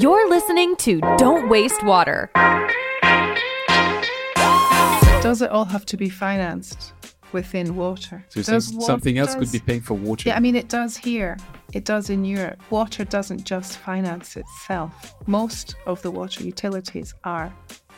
You're listening to Don't Waste Water. Does it all have to be financed within water? So you're saying something else could be paying for water? Yeah, I mean, it does here. It does in Europe. Water doesn't just finance itself. Most of the water utilities are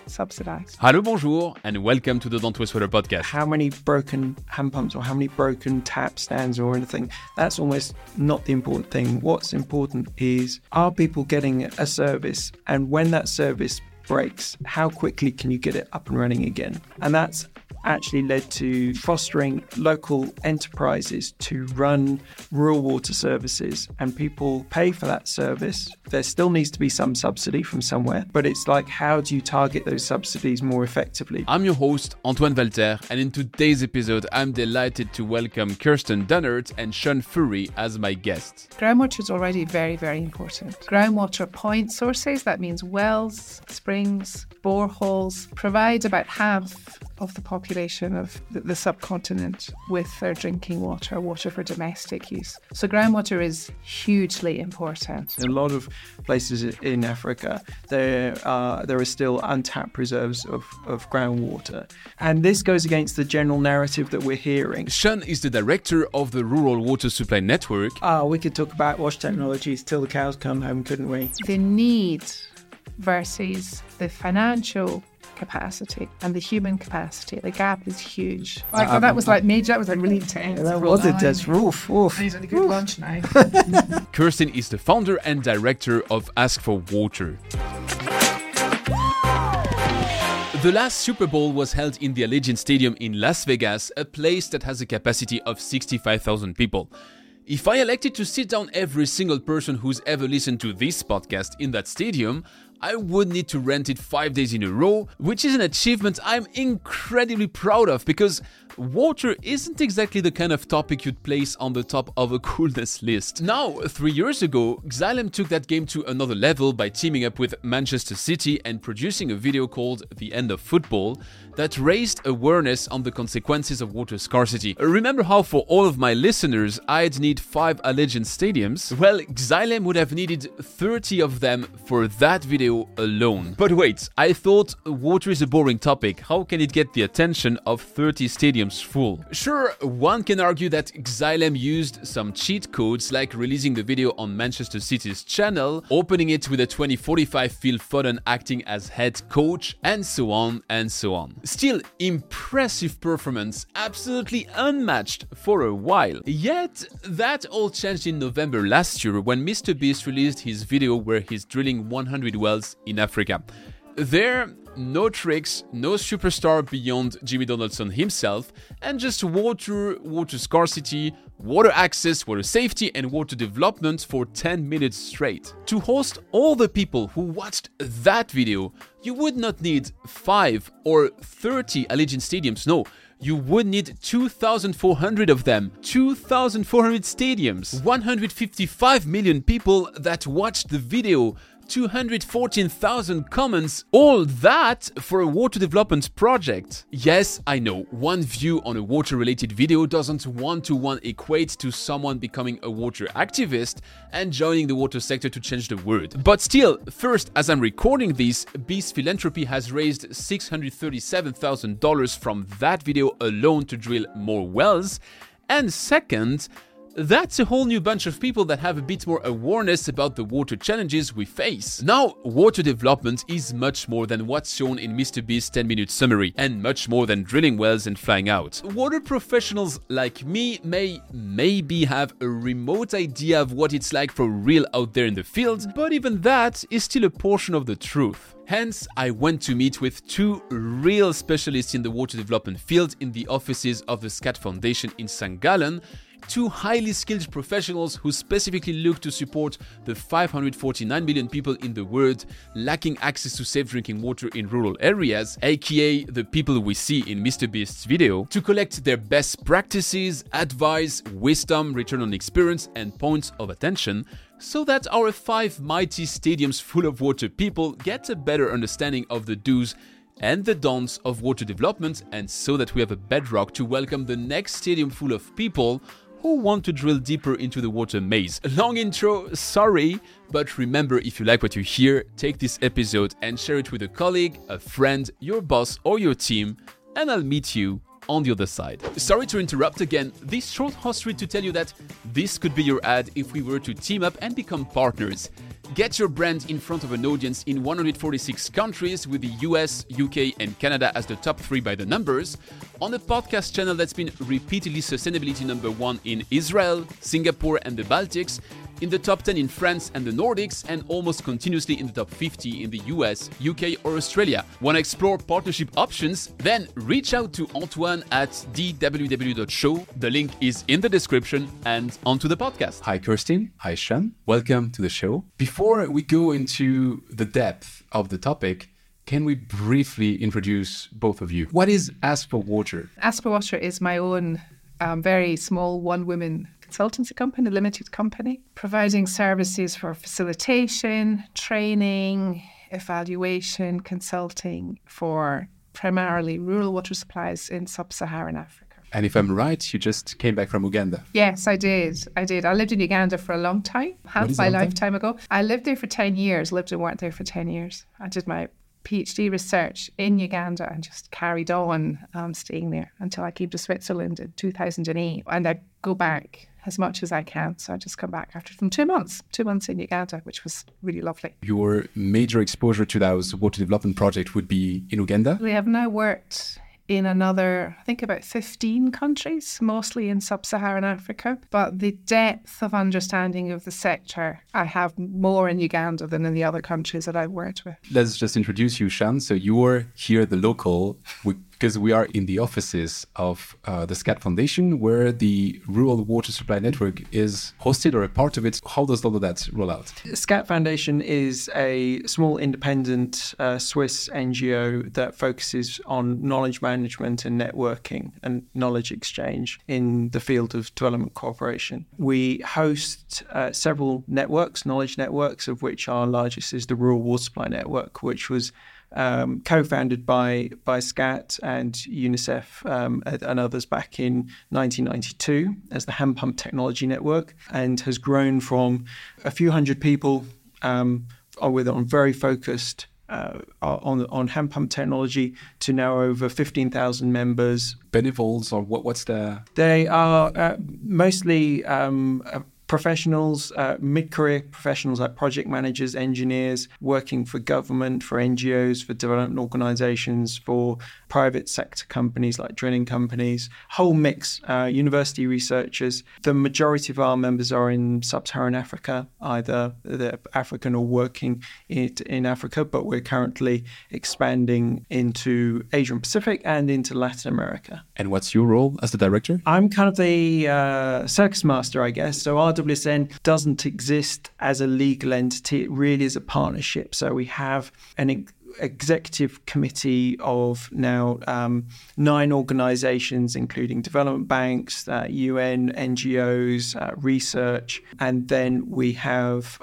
subsidized. Hello, bonjour, and welcome to the Don't Waste Water podcast. How many broken hand pumps or how many broken tap stands or anything, that's almost not the important thing. What's important is, are people getting a service? And when that service breaks, how quickly can you get it up and running again? And that's actually led to fostering local enterprises to run rural water services, and people pay for that service. There still needs to be some subsidy from somewhere, but it's like, how do you target those subsidies more effectively? I'm your host, Antoine Walter, and in today's episode, I'm delighted to welcome Kerstin Danert and Sean Fury as my guests. Groundwater is already very, very important. Groundwater point sources, that means wells, springs, boreholes, provide about half of the population of the subcontinent with their drinking water, water for domestic use. So groundwater is hugely important. In a lot of places in Africa, there are still untapped reserves of groundwater. And this goes against the general narrative that we're hearing. Sean is the director of the Rural Water Supply Network. We could talk about wash technologies till the cows come home, couldn't we? The need versus the financial capacity and the human capacity. The gap is huge. Like, well, that was like major. That was like really intense. Yeah, that was intense. Oof. He's on a good lunch now. Kerstin is the founder and director of Ask for Water. The last Super Bowl was held in the Allegiant Stadium in Las Vegas, a place that has a capacity of 65,000 people. If I elected to sit down every single person who's ever listened to this podcast in that stadium, I would need to rent it 5 days in a row, which is an achievement I'm incredibly proud of, because water isn't exactly the kind of topic you'd place on the top of a coolness list. Now, 3 years ago, Xylem took that game to another level by teaming up with Manchester City and producing a video called The End of Football that raised awareness on the consequences of water scarcity. Remember how for all of my listeners, I'd need 5 Allegiant Stadiums? Well, Xylem would have needed 30 of them for that video alone. But wait, I thought water is a boring topic. How can it get the attention of 30 stadiums full? Sure, one can argue that Xylem used some cheat codes, like releasing the video on Manchester City's channel, opening it with a 2045 Phil Foden acting as head coach, and so on and so on. Still, impressive performance, absolutely unmatched for a while. Yet, that all changed in November last year when MrBeast released his video where he's drilling 100 wells in Africa. There, no tricks, no superstar beyond Jimmy Donaldson himself, and just water, water scarcity, water access, water safety, and water development for 10 minutes straight. To host all the people who watched that video, you would not need 5 or 30 Allegiant Stadiums, no. You would need 2,400 of them, 2,400 stadiums, 155 million people that watched the video, 214,000 comments, all that for a water development project. Yes, I know, one view on a water-related video doesn't one-to-one equate to someone becoming a water activist and joining the water sector to change the world. But still, first, as I'm recording this, Beast Philanthropy has raised $637,000 from that video alone to drill more wells. And second, that's a whole new bunch of people that have a bit more awareness about the water challenges we face. Now, water development is much more than what's shown in MrBeast's 10-minute summary, and much more than drilling wells and flying out. Water professionals like me may maybe have a remote idea of what it's like for real out there in the field, but even that is still a portion of the truth. Hence, I went to meet with 2 real specialists in the water development field in the offices of the Skat Foundation in St. Gallen, 2 highly skilled professionals who specifically look to support the 549 million people in the world lacking access to safe drinking water in rural areas, aka the people we see in MrBeast's video, to collect their best practices, advice, wisdom, return on experience, and points of attention, so that our 5 mighty stadiums full of water people get a better understanding of the do's and the don'ts of water development, and so that we have a bedrock to welcome the next stadium full of people who want to drill deeper into the water maze. Long intro, sorry, but remember, if you like what you hear, take this episode and share it with a colleague, a friend, your boss or your team, and I'll meet you on the other side. Sorry to interrupt again, this short host read to tell you that this could be your ad if we were to team up and become partners. Get your brand in front of an audience in 146 countries, with the US, UK and Canada as the top three by the numbers, on a podcast channel that's been repeatedly sustainability number one in Israel, Singapore and the Baltics, in the top 10 in France and the Nordics, and almost continuously in the top 50 in the US, UK or Australia. Want to explore partnership options? Then reach out to Antoine at dww.show. The link is in the description and onto the podcast. Hi Kerstin, hi Sean, welcome to the show. Before we go into the depth of the topic, can we briefly introduce both of you? What is Ask for Water? Ask for Water is my own very small one-woman consultancy company, limited company, providing services for facilitation, training, evaluation, consulting for primarily rural water supplies in sub-Saharan Africa. And if I'm right, you just came back from Uganda. Yes, I did. I lived in Uganda for a long time, half my lifetime ago. I lived there for 10 years, lived and worked there for 10 years. I did my PhD research in Uganda and just carried on staying there until I came to Switzerland in 2008. And I go back as much as I can. So I just come back after from 2 months in Uganda, which was really lovely. Your major exposure to those water development projects would be in Uganda? We have now worked in another, I think about 15 countries, mostly in sub-Saharan Africa. But the depth of understanding of the sector, I have more in Uganda than in the other countries that I've worked with. Let's just introduce you, Sean. So you're here, the local, because we are in the offices of the Skat Foundation, where the Rural Water Supply Network is hosted or a part of it. How does all of that roll out? The Skat Foundation is a small independent Swiss NGO that focuses on knowledge management and networking and knowledge exchange in the field of development cooperation. We host several networks, knowledge networks, of which our largest is the Rural Water Supply Network, which was co-founded by Skat and UNICEF and others back in 1992 as the Hand Pump Technology Network, and has grown from a few hundred people on very focused on hand pump technology to now over 15,000 members. Benevols, or what's the... They are mostly professionals, mid-career professionals like project managers, engineers, working for government, for NGOs, for development organisations, for private sector companies like drilling companies, whole mix, university researchers. The majority of our members are in sub-Saharan Africa, either they're African or working in Africa, but we're currently expanding into Asia and Pacific and into Latin America. And what's your role as the director? I'm kind of the circus master, I guess. So our WSN doesn't exist as a legal entity. It really is a partnership. So we have an executive committee of now 9 organizations, including development banks, UN, NGOs, research. And then we have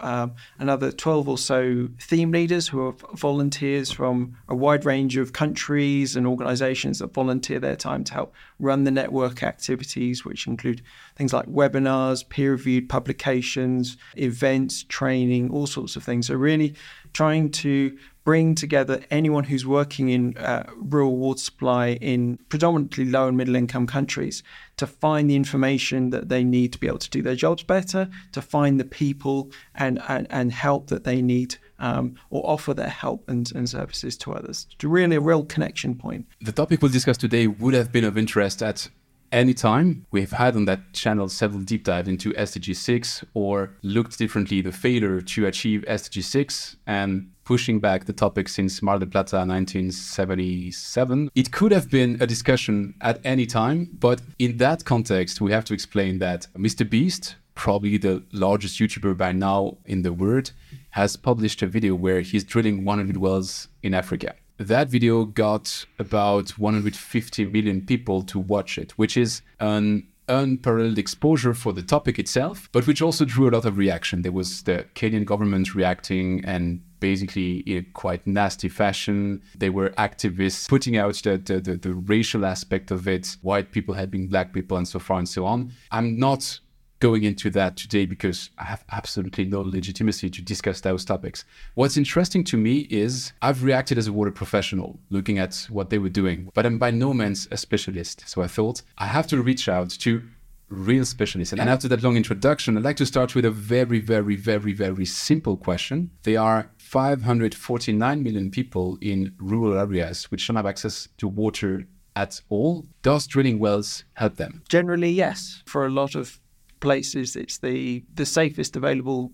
another 12 or so theme leaders who are volunteers from a wide range of countries and organizations that volunteer their time to help run the network activities, which include things like webinars, peer-reviewed publications, events, training, all sorts of things. So really trying to bring together anyone who's working in rural water supply in predominantly low and middle income countries to find the information that they need to be able to do their jobs better, to find the people and help that they need or offer their help and services to others. It's really a real connection point. The topic we'll discuss today would have been of interest at any time. We've had on that channel several deep dives into SDG6 or looked differently the failure to achieve SDG6 and pushing back the topic since Mar del Plata 1977. It could have been a discussion at any time, but in that context, we have to explain that MrBeast, probably the largest YouTuber by now in the world, has published a video where he's drilling 100 wells in Africa. That video got about 150 million people to watch it, which is an unparalleled exposure for the topic itself, but which also drew a lot of reaction. There was the Kenyan government reacting and basically in a quite nasty fashion. They were activists putting out the racial aspect of it, white people helping black people and so far and so on. I'm not going into that today because I have absolutely no legitimacy to discuss those topics. What's interesting to me is I've reacted as a water professional, looking at what they were doing, but I'm by no means a specialist. So I thought I have to reach out to real specialists. And after that long introduction, I'd like to start with a very, very, very, very simple question. There are 549 million people in rural areas which don't have access to water at all. Does drilling wells help them? Generally, yes. For a lot of places, it's the safest available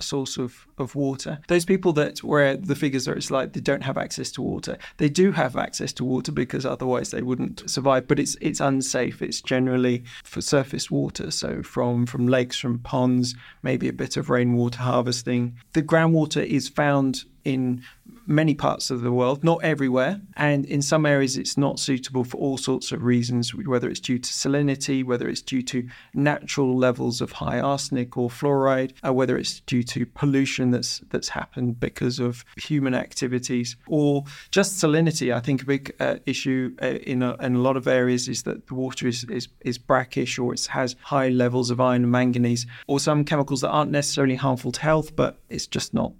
source of water. Those people that where the figures are, it's like they don't have access to water. They do have access to water because otherwise they wouldn't survive, but it's unsafe. It's generally for surface water, so from lakes, from ponds, maybe a bit of rainwater harvesting. The groundwater is found in many parts of the world, not everywhere. And in some areas, it's not suitable for all sorts of reasons, whether it's due to salinity, whether it's due to natural levels of high arsenic or fluoride, or whether it's due to pollution that's happened because of human activities, or just salinity. I think a big issue in a lot of areas is that the water is brackish, or it has high levels of iron and manganese, or some chemicals that aren't necessarily harmful to health, but it's just not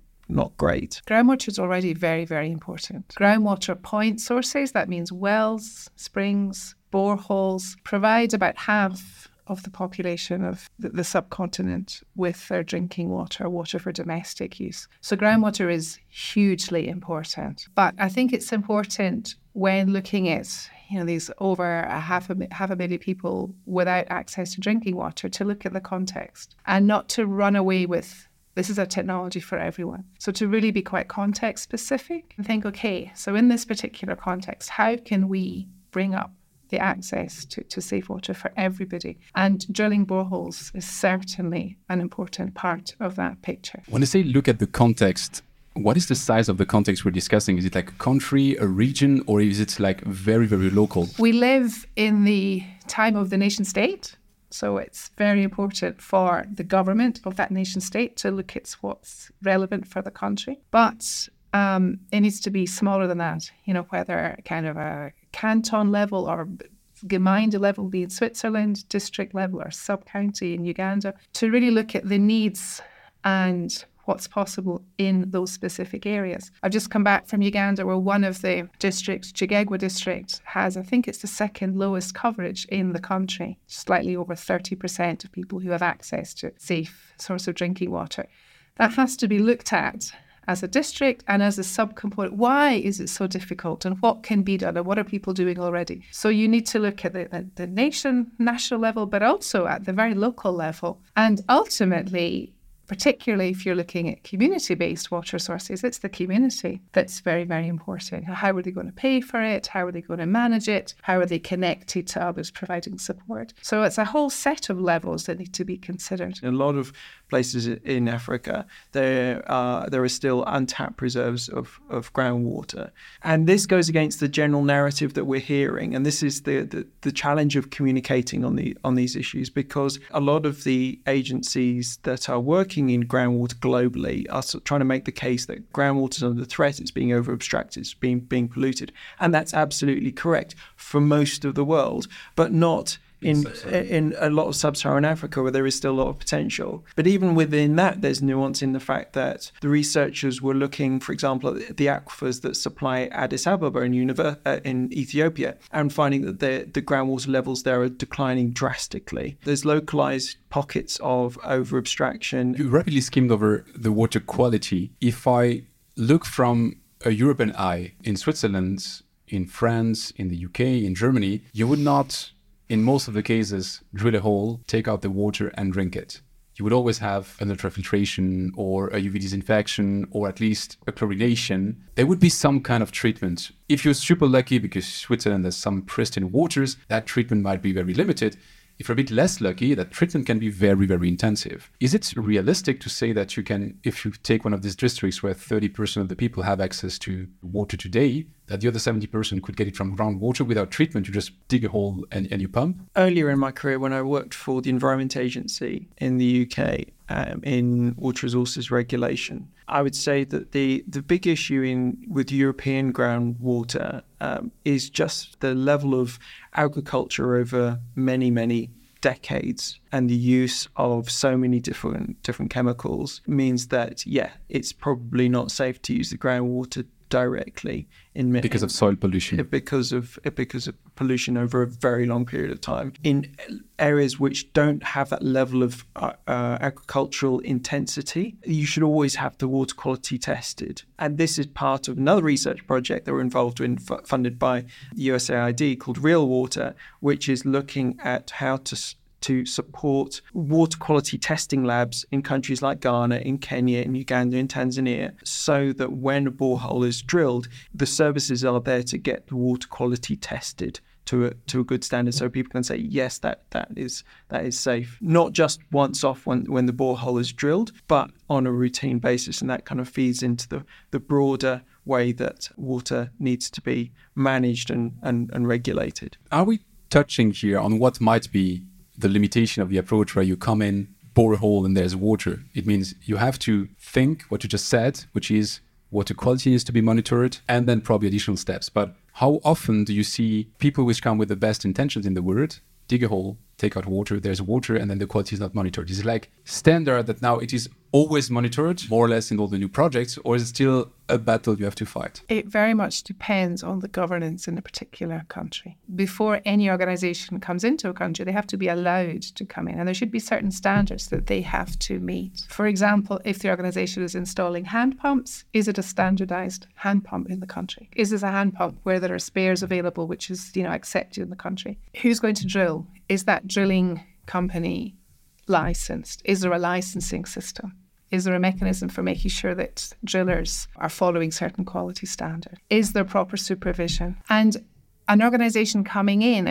great. Groundwater is already very, very important. Groundwater point sources, that means wells, springs, boreholes, provide about half of the population of the subcontinent with their drinking water, water for domestic use. So groundwater is hugely important. But I think it's important when looking at these over half a million people without access to drinking water to look at the context and not to run away with this is a technology for everyone. So to really be quite context specific and think, okay, so in this particular context, how can we bring up the access to safe water for everybody? And drilling boreholes is certainly an important part of that picture. When I say look at the context, what is the size of the context we're discussing? Is it like a country, a region, or is it like very, very local? We live in the time of the nation state. So it's very important for the government of that nation state to look at what's relevant for the country. But it needs to be smaller than that, whether kind of a canton level or Gemeinde level be in Switzerland, district level or sub-county in Uganda, to really look at the needs and what's possible in those specific areas. I've just come back from Uganda where one of the districts, Jigegewa District, has, I think it's the second lowest coverage in the country, slightly over 30% of people who have access to safe source of drinking water. That has to be looked at as a district and as a subcomponent. Why is it so difficult and what can be done and what are people doing already? So you need to look at the national level, but also at the very local level. And ultimately, particularly if you're looking at community-based water sources, it's the community that's very, very important. How are they going to pay for it? How are they going to manage it? How are they connected to others providing support? So it's a whole set of levels that need to be considered. In a lot of places in Africa, there are still untapped reserves of groundwater. And this goes against the general narrative that we're hearing. And this is the challenge of communicating on these issues, because a lot of the agencies that are working in groundwater globally are trying to make the case that groundwater is under threat, it's being over-abstracted, it's being polluted. And that's absolutely correct for most of the world, but not in a lot of sub-Saharan Africa where there is still a lot of potential. But even within that, there's nuance in the fact that the researchers were looking, for example, at the aquifers that supply Addis Ababa in Ethiopia and finding that the groundwater levels there are declining drastically. There's localized pockets of over-abstraction. You rapidly skimmed over the water quality. If I look from a European eye in Switzerland, in France, in the UK, in Germany, you would not, in most of the cases, drill a hole, take out the water and drink it. You would always have an ultrafiltration or a UV disinfection or at least a chlorination. There would be some kind of treatment. If you're super lucky because Switzerland has some pristine waters, that treatment might be very limited. If you're a bit less lucky, that treatment can be very, very intensive. Is it realistic to say that you can, if you take one of these districts where 30% of the people have access to water today, that the other 70% could get it from groundwater without treatment? You just dig a hole and you pump? Earlier in my career, when I worked for the Environment Agency in the UK, in water resources regulation, I would say that the big issue with European groundwater is just the level of agriculture over many, many decades, and the use of so many different chemicals means that, yeah, it's probably not safe to use the groundwater directly because of soil pollution, because of pollution over a very long period of time in areas which don't have that level of agricultural intensity. You should always have the water quality tested, and this is part of another research project that we're involved in, funded by the USAID, called Real Water, which is looking at how to support water quality testing labs in countries like Ghana, in Kenya, in Uganda, in Tanzania, so that when a borehole is drilled, the services are there to get the water quality tested to a good standard, so people can say, yes, that is safe. Not just once off when the borehole is drilled, but on a routine basis, and that kind of feeds into the broader way that water needs to be managed and regulated. Are we touching here on what might be the limitation of the approach where you come in, bore a hole, and there's water? It means you have to think what you just said, which is water quality needs to be monitored, and then probably additional steps. But how often do you see people which come with the best intentions in the world, dig a hole, take out water, there's water, and then the quality is not monitored? Is it like standard that now it is always monitored, more or less, in all the new projects, or is it still a battle you have to fight? It very much depends on the governance in a particular country. Before any organization comes into a country, they have to be allowed to come in, and there should be certain standards that they have to meet. For example, if the organization is installing hand pumps, is it a standardized hand pump in the country? Is this a hand pump where there are spares available, which is, accepted in the country? Who's going to drill? Is that drilling company licensed? Is there a licensing system? Is there a mechanism for making sure that drillers are following certain quality standards? Is there proper supervision? And an organization coming in,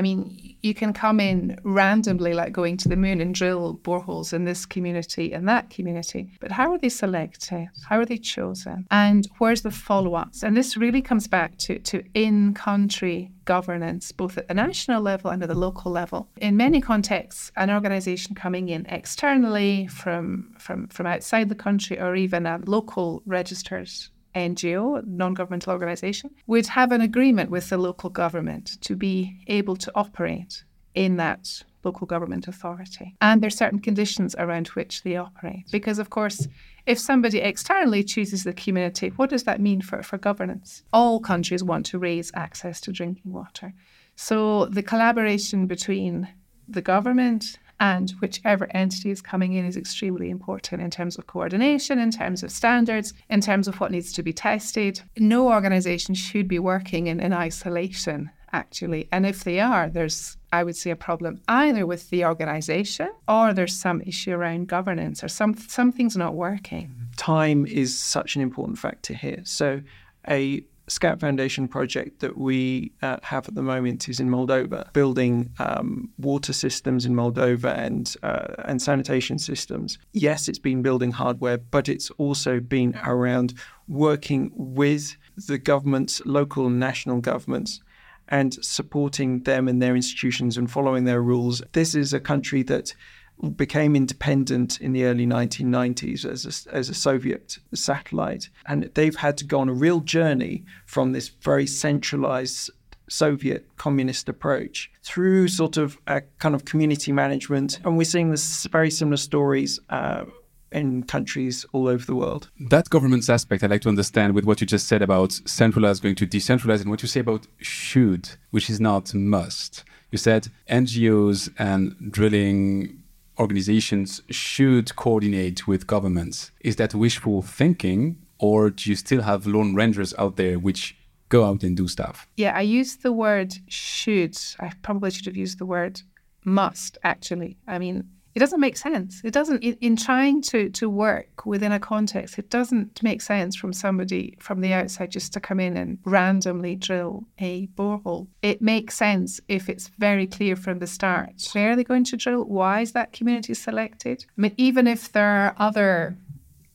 you can come in randomly, like going to the moon, and drill boreholes in this community and that community. But how are they selected? How are they chosen? And where's the follow-ups? And this really comes back to in-country governance, both at the national level and at the local level. In many contexts, an organization coming in externally from outside the country, or even a local registered NGO, non-governmental organisation, would have an agreement with the local government to be able to operate in that local government authority. And there are certain conditions around which they operate. Because, of course, if somebody externally chooses the community, what does that mean for governance? All countries want to raise access to drinking water. So the collaboration between the government and whichever entity is coming in is extremely important in terms of coordination, in terms of standards, in terms of what needs to be tested. No organization should be working in isolation, actually. And if they are, there's, I would say, a problem either with the organization, or there's some issue around governance, or something's not working. Time is such an important factor here. So a Skat Foundation project that we have at the moment is in Moldova, building water systems in Moldova and sanitation systems. Yes, it's been building hardware, but it's also been around working with the governments, local and national governments, and supporting them and their institutions and following their rules. This is a country that became independent in the early 1990s as a Soviet satellite. And they've had to go on a real journey from this very centralized Soviet communist approach through sort of a kind of community management. And we're seeing this very similar stories in countries all over the world. That government's aspect I'd like to understand with what you just said about centralized going to decentralized, and what you say about should, which is not must. You said NGOs and drilling organizations should coordinate with governments. Is that wishful thinking, or do you still have lone rangers out there which go out and do stuff? Yeah, I used the word should. I probably should have used the word must, actually. It doesn't make sense. It doesn't, in trying to work within a context, it doesn't make sense from somebody from the outside just to come in and randomly drill a borehole. It makes sense if it's very clear from the start. Where are they going to drill? Why is that community selected? Even if there are other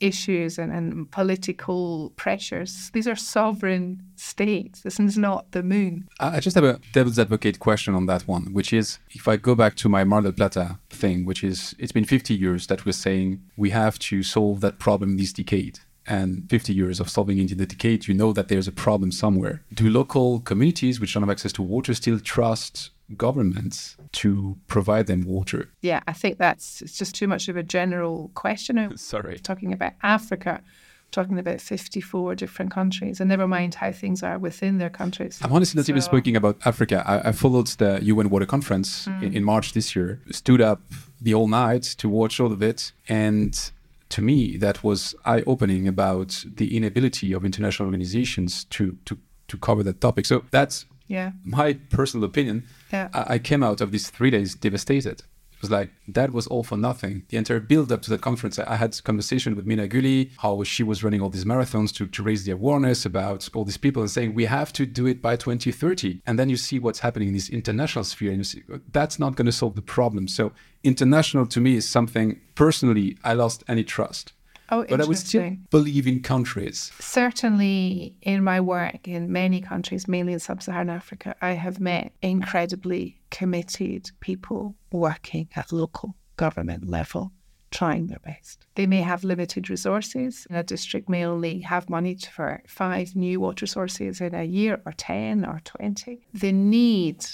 issues and political pressures, these are sovereign states. This is not the moon. I just have a devil's advocate question on that one, which is, if I go back to my Mar del Plata thing, which is, it's been 50 years that we're saying we have to solve that problem this decade. and 50 years of solving it in the decade, you know that there's a problem somewhere. Do local communities which don't have access to water still trust governments to provide them water? Yeah, I think it's just too much of a general question. Sorry. Talking about Africa, talking about 54 different countries, and never mind how things are within their countries. I'm honestly not even speaking about Africa. I followed the UN Water Conference in March this year, stood up the whole night to watch all of it. And to me, that was eye-opening about the inability of international organizations to cover that topic. So that's my personal opinion. Yeah. I came out of these 3 days devastated. It was like, that was all for nothing. The entire build-up to the conference, I had a conversation with Mina Guli, how she was running all these marathons to raise the awareness about all these people and saying, we have to do it by 2030. And then you see what's happening in this international sphere and you see, that's not going to solve the problem. So international to me is something, personally, I lost any trust. Oh, but I would still believe in countries. Certainly in my work in many countries, mainly in sub-Saharan Africa, I have met incredibly committed people working at local government level, trying their best. They may have limited resources. A district may only have money for 5 new water sources in a year or 10 or 20. The need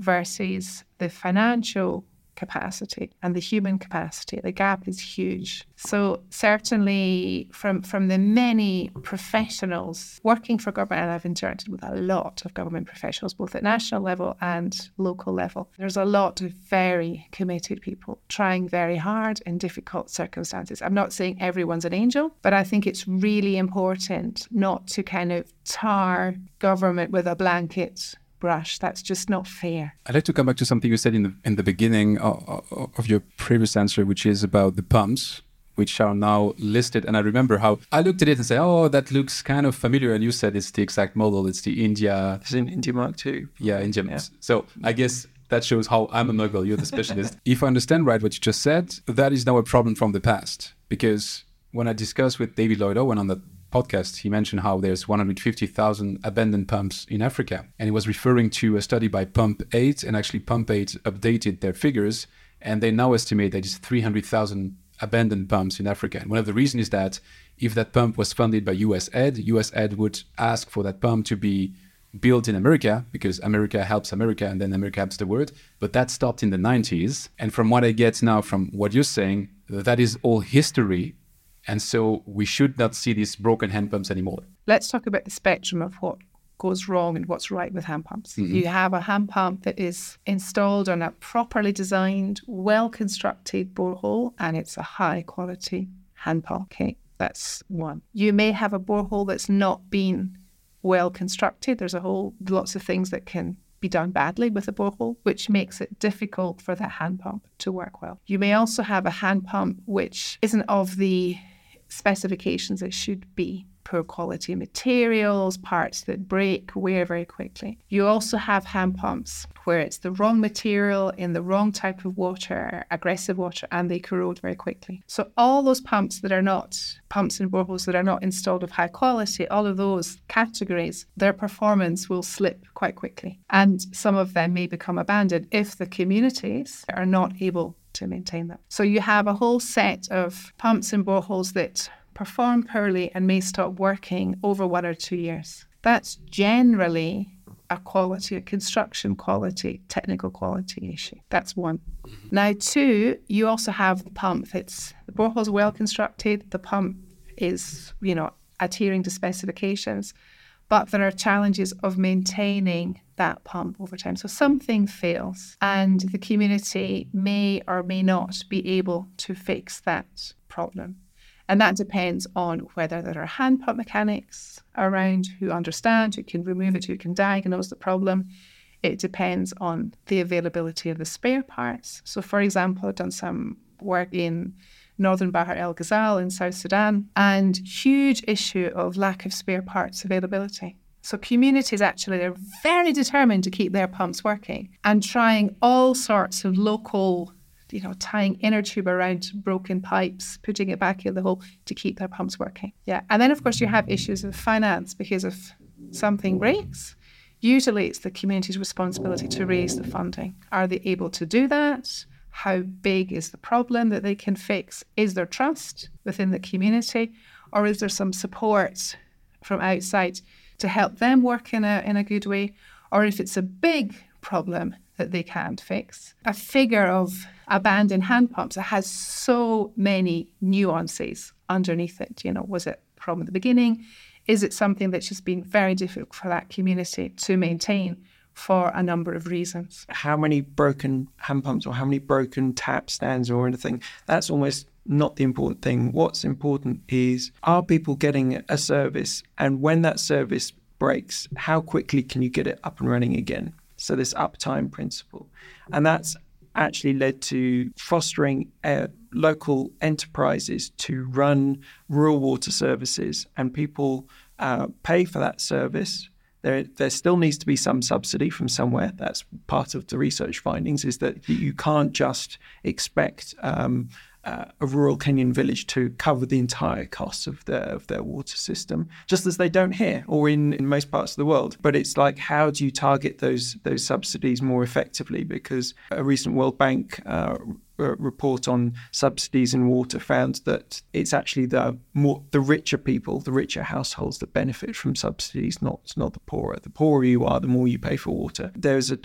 versus the financial capacity and the human capacity, the gap is huge. So certainly from the many professionals working for government, and I've interacted with a lot of government professionals, both at national level and local level, there's a lot of very committed people trying very hard in difficult circumstances. I'm not saying everyone's an angel, but I think it's really important not to kind of tar government with a blanket brush. That's just not fair. I'd like to come back to something you said in the beginning of your previous answer, which is about the pumps, which are now listed. And I remember how I looked at it and said, oh, that looks kind of familiar. And you said it's the exact model. It's the India. It's in India Mark II. Yeah, India. Yeah. So I guess that shows how I'm a muggle. You're the specialist. If I understand right what you just said, that is now a problem from the past. Because when I discussed with David Lloyd Owen on the podcast, he mentioned how there's 150,000 abandoned pumps in Africa. And he was referring to a study by Pump Aid, and actually Pump Aid updated their figures, and they now estimate that it's 300,000 abandoned pumps in Africa. And one of the reasons is that if that pump was funded by USAID, USAID would ask for that pump to be built in America, because America helps America, and then America helps the world. But that stopped in the 90s. And from what I get now from what you're saying, that is all history. And so we should not see these broken hand pumps anymore. Let's talk about the spectrum of what goes wrong and what's right with hand pumps. Mm-hmm. You have a hand pump that is installed on a properly designed, well-constructed borehole, and it's a high-quality hand pump. Okay, that's one. You may have a borehole that's not been well-constructed. There's lots of things that can be done badly with a borehole, which makes it difficult for that hand pump to work well. You may also have a hand pump which isn't of the specifications it should be. Poor quality materials, parts that break, wear very quickly. You also have hand pumps where it's the wrong material in the wrong type of water, aggressive water, and they corrode very quickly. So all those pumps that are not pumps and boreholes that are not installed of high quality, all of those categories, their performance will slip quite quickly. And some of them may become abandoned if the communities are not able to maintain them. So you have a whole set of pumps and boreholes that perform poorly and may stop working over 1 or 2 years. That's generally a quality, a construction quality, technical quality issue. That's one. Now, two, you also have the pump. The borehole's well constructed. The pump is, adhering to specifications, but there are challenges of maintaining that pump over time. So something fails and the community may or may not be able to fix that problem. And that depends on whether there are hand pump mechanics around who understand, who can remove it, who can diagnose the problem. It depends on the availability of the spare parts. So, for example, I've done some work in northern Bahar el Ghazal in South Sudan, and huge issue of lack of spare parts availability. So communities actually are very determined to keep their pumps working and trying all sorts of local tying inner tube around broken pipes, putting it back in the hole to keep their pumps working. Yeah. And then, of course, you have issues with finance because if something breaks, usually it's the community's responsibility to raise the funding. Are they able to do that? How big is the problem that they can fix? Is there trust within the community? or is there some support from outside to help them work in a good way? Or if it's a big problem that they can't fix. A figure of abandoned hand pumps, it has so many nuances underneath it. You know, was it a problem at the beginning? Is it something that's just been very difficult for that community to maintain for a number of reasons? How many broken hand pumps or how many broken tap stands or anything, that's almost not the important thing. What's important is, are people getting a service? And when that service breaks, how quickly can you get it up and running again? So this uptime principle. And that's actually led to fostering local enterprises to run rural water services, and people pay for that service. There still needs to be some subsidy from somewhere. That's part of the research findings, is that you can't just expect a rural Kenyan village to cover the entire cost of their water system, just as they don't here or in most parts of the world. But it's like, how do you target those subsidies more effectively? Because a recent World Bank report on subsidies in water found that it's actually the richer people, the richer households that benefit from subsidies, not the poorer. The poorer you are, the more you pay for water. There's a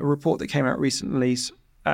report that came out recently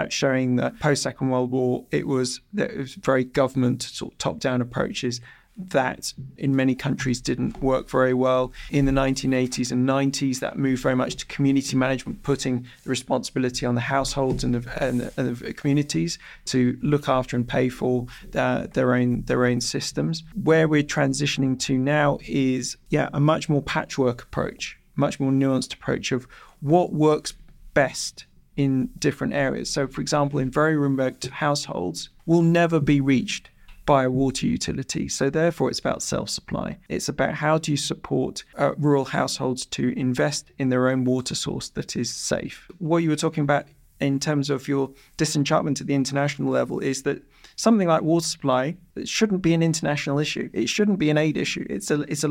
showing that post-Second World War, it was very government sort of top-down approaches that in many countries didn't work very well. In the 1980s and 90s, that moved very much to community management, putting the responsibility on the households and the communities to look after and pay for their own systems. Where we're transitioning to now is a much more patchwork approach, much more nuanced approach of what works best in different areas. So, for example, in very remote households will never be reached by a water utility. So therefore, it's about self-supply. It's about how do you support rural households to invest in their own water source that is safe. What you were talking about in terms of your disenchantment at the international level is that something like water supply, it shouldn't be an international issue. It shouldn't be an aid issue. It's a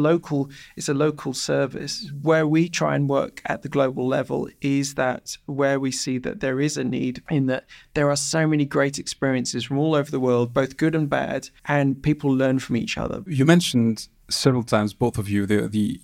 local service. Where we try and work at the global level is that where we see that there is a need, in that there are so many great experiences from all over the world, both good and bad, and people learn from each other. You mentioned several times, both of you, the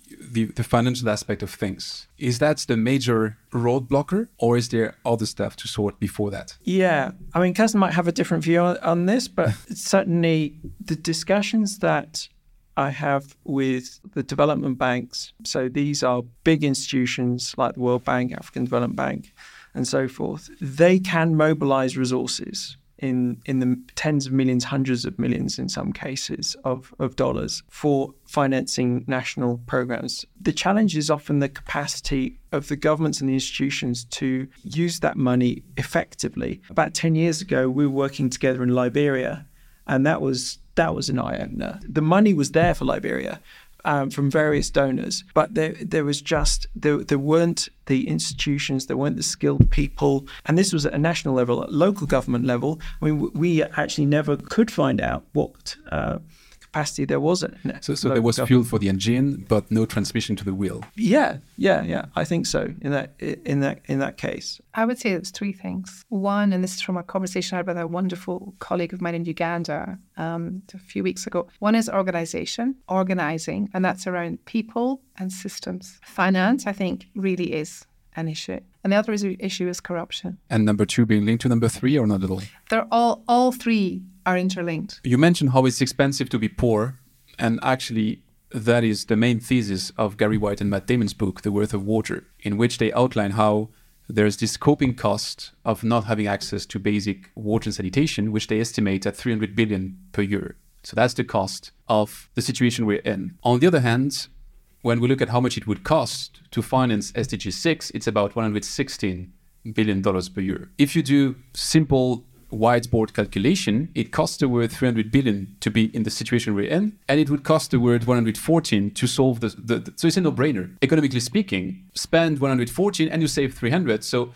financial aspect of things. Is that the major roadblocker, or is there other stuff to sort before that? Yeah, I mean, Kerstin might have a different view on this, but certainly the discussions that I have with the development banks, so these are big institutions like the World Bank, African Development Bank, and so forth, they can mobilize resources in the tens of millions, hundreds of millions in some cases of dollars for financing national programs. The challenge is often the capacity of the governments and the institutions to use that money effectively. About 10 years ago, we were working together in Liberia, and that was an eye-opener. The money was there for Liberia from various donors, but there weren't the institutions, there weren't the skilled people, and this was at a national level, at local government level. I mean, we actually never could find out what capacity there was. So there was fuel for the engine, but no transmission to the wheel. Yeah. I think so. In that case, I would say it's three things. One, and this is from a conversation I had with a wonderful colleague of mine in Uganda a few weeks ago. One is organizing, and that's around people and systems. Finance, I think, really is an issue. And the other issue is corruption. And number two being linked to number three, or not at all? They're all three are interlinked. You mentioned how it's expensive to be poor, and actually that is the main thesis of Gary White and Matt Damon's book, The Worth of Water, in which they outline how there's this coping cost of not having access to basic water and sanitation, which they estimate at 300 billion per year. So that's the cost of the situation we're in. On the other hand, when we look at how much it would cost to finance SDG 6, it's about $116 billion per year. If you do simple whiteboard calculation, it costs the world 300 billion to be in the situation we're in, and it would cost the world 114 to solve this. So it's a no-brainer. Economically speaking, spend 114 and you save 300. So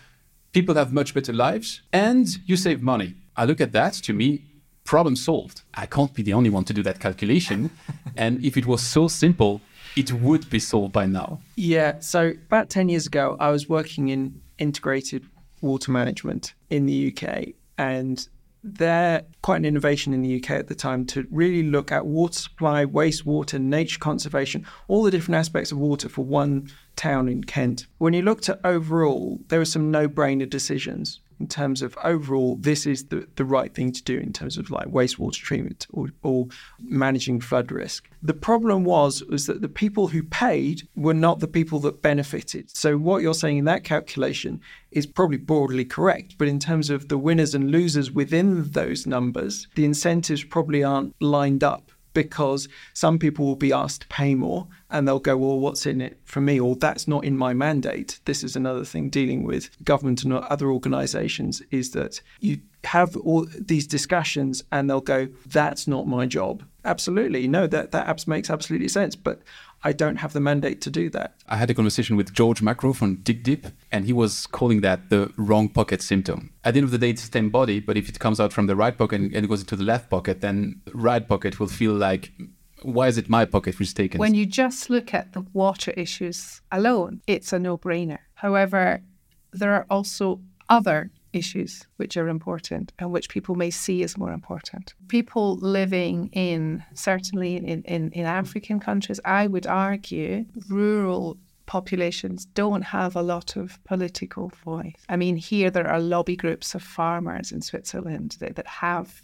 people have much better lives and you save money. I look at that, to me, problem solved. I can't be the only one to do that calculation. And if it was so simple, it would be solved by now. Yeah, so about 10 years ago, I was working in integrated water management in the UK. And They're quite an innovation in the UK at the time to really look at water supply, wastewater, nature conservation, all the different aspects of water for one town in Kent. When you looked at overall, there were some no-brainer decisions in terms of overall, this is the right thing to do in terms of like wastewater treatment or managing flood risk. The problem was that the people who paid were not the people that benefited. So what you're saying in that calculation is probably broadly correct, but in terms of the winners and losers within those numbers, the incentives probably aren't lined up because some people will be asked to pay more and they'll go, well, what's in it for me? Or that's not in my mandate. This is another thing dealing with government and other organisations is that you have all these discussions and they'll go, that's not my job. Absolutely. No, that makes absolutely sense. But I don't have the mandate to do that. I had a conversation with George Macro from Dig Deep, and he was calling that the wrong pocket symptom. At the end of the day, it's the same body, but if it comes out from the right pocket and goes into the left pocket, then right pocket will feel like, why is it my pocket which is taken? When you just look at the water issues alone, it's a no-brainer. However, there are also other issues which are important and which people may see as more important. People living in African countries, I would argue, rural populations don't have a lot of political voice. I mean, here there are lobby groups of farmers in Switzerland that have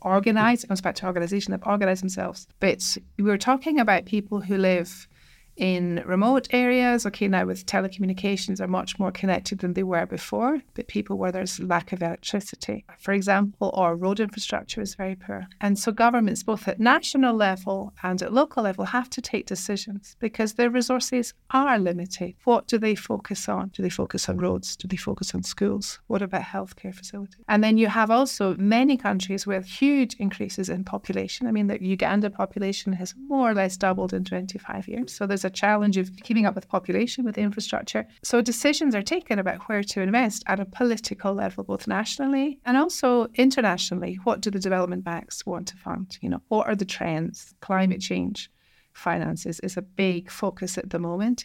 organized, it comes back to organization, they've organized themselves. But we're talking about people who live in remote areas, now with telecommunications are much more connected than they were before, but people where there's lack of electricity, for example, or road infrastructure is very poor. And so governments, both at national level and at local level, have to take decisions because their resources are limited. What do they focus on? Do they focus on roads? Do they focus on schools? What about healthcare facilities? And then you have also many countries with huge increases in population. I mean, the Uganda population has more or less doubled in 25 years. So there's a challenge of keeping up with population, with infrastructure. So decisions are taken about where to invest at a political level, both nationally and also internationally. What do the development banks want to fund? What are the trends? Climate change finances is a big focus at the moment.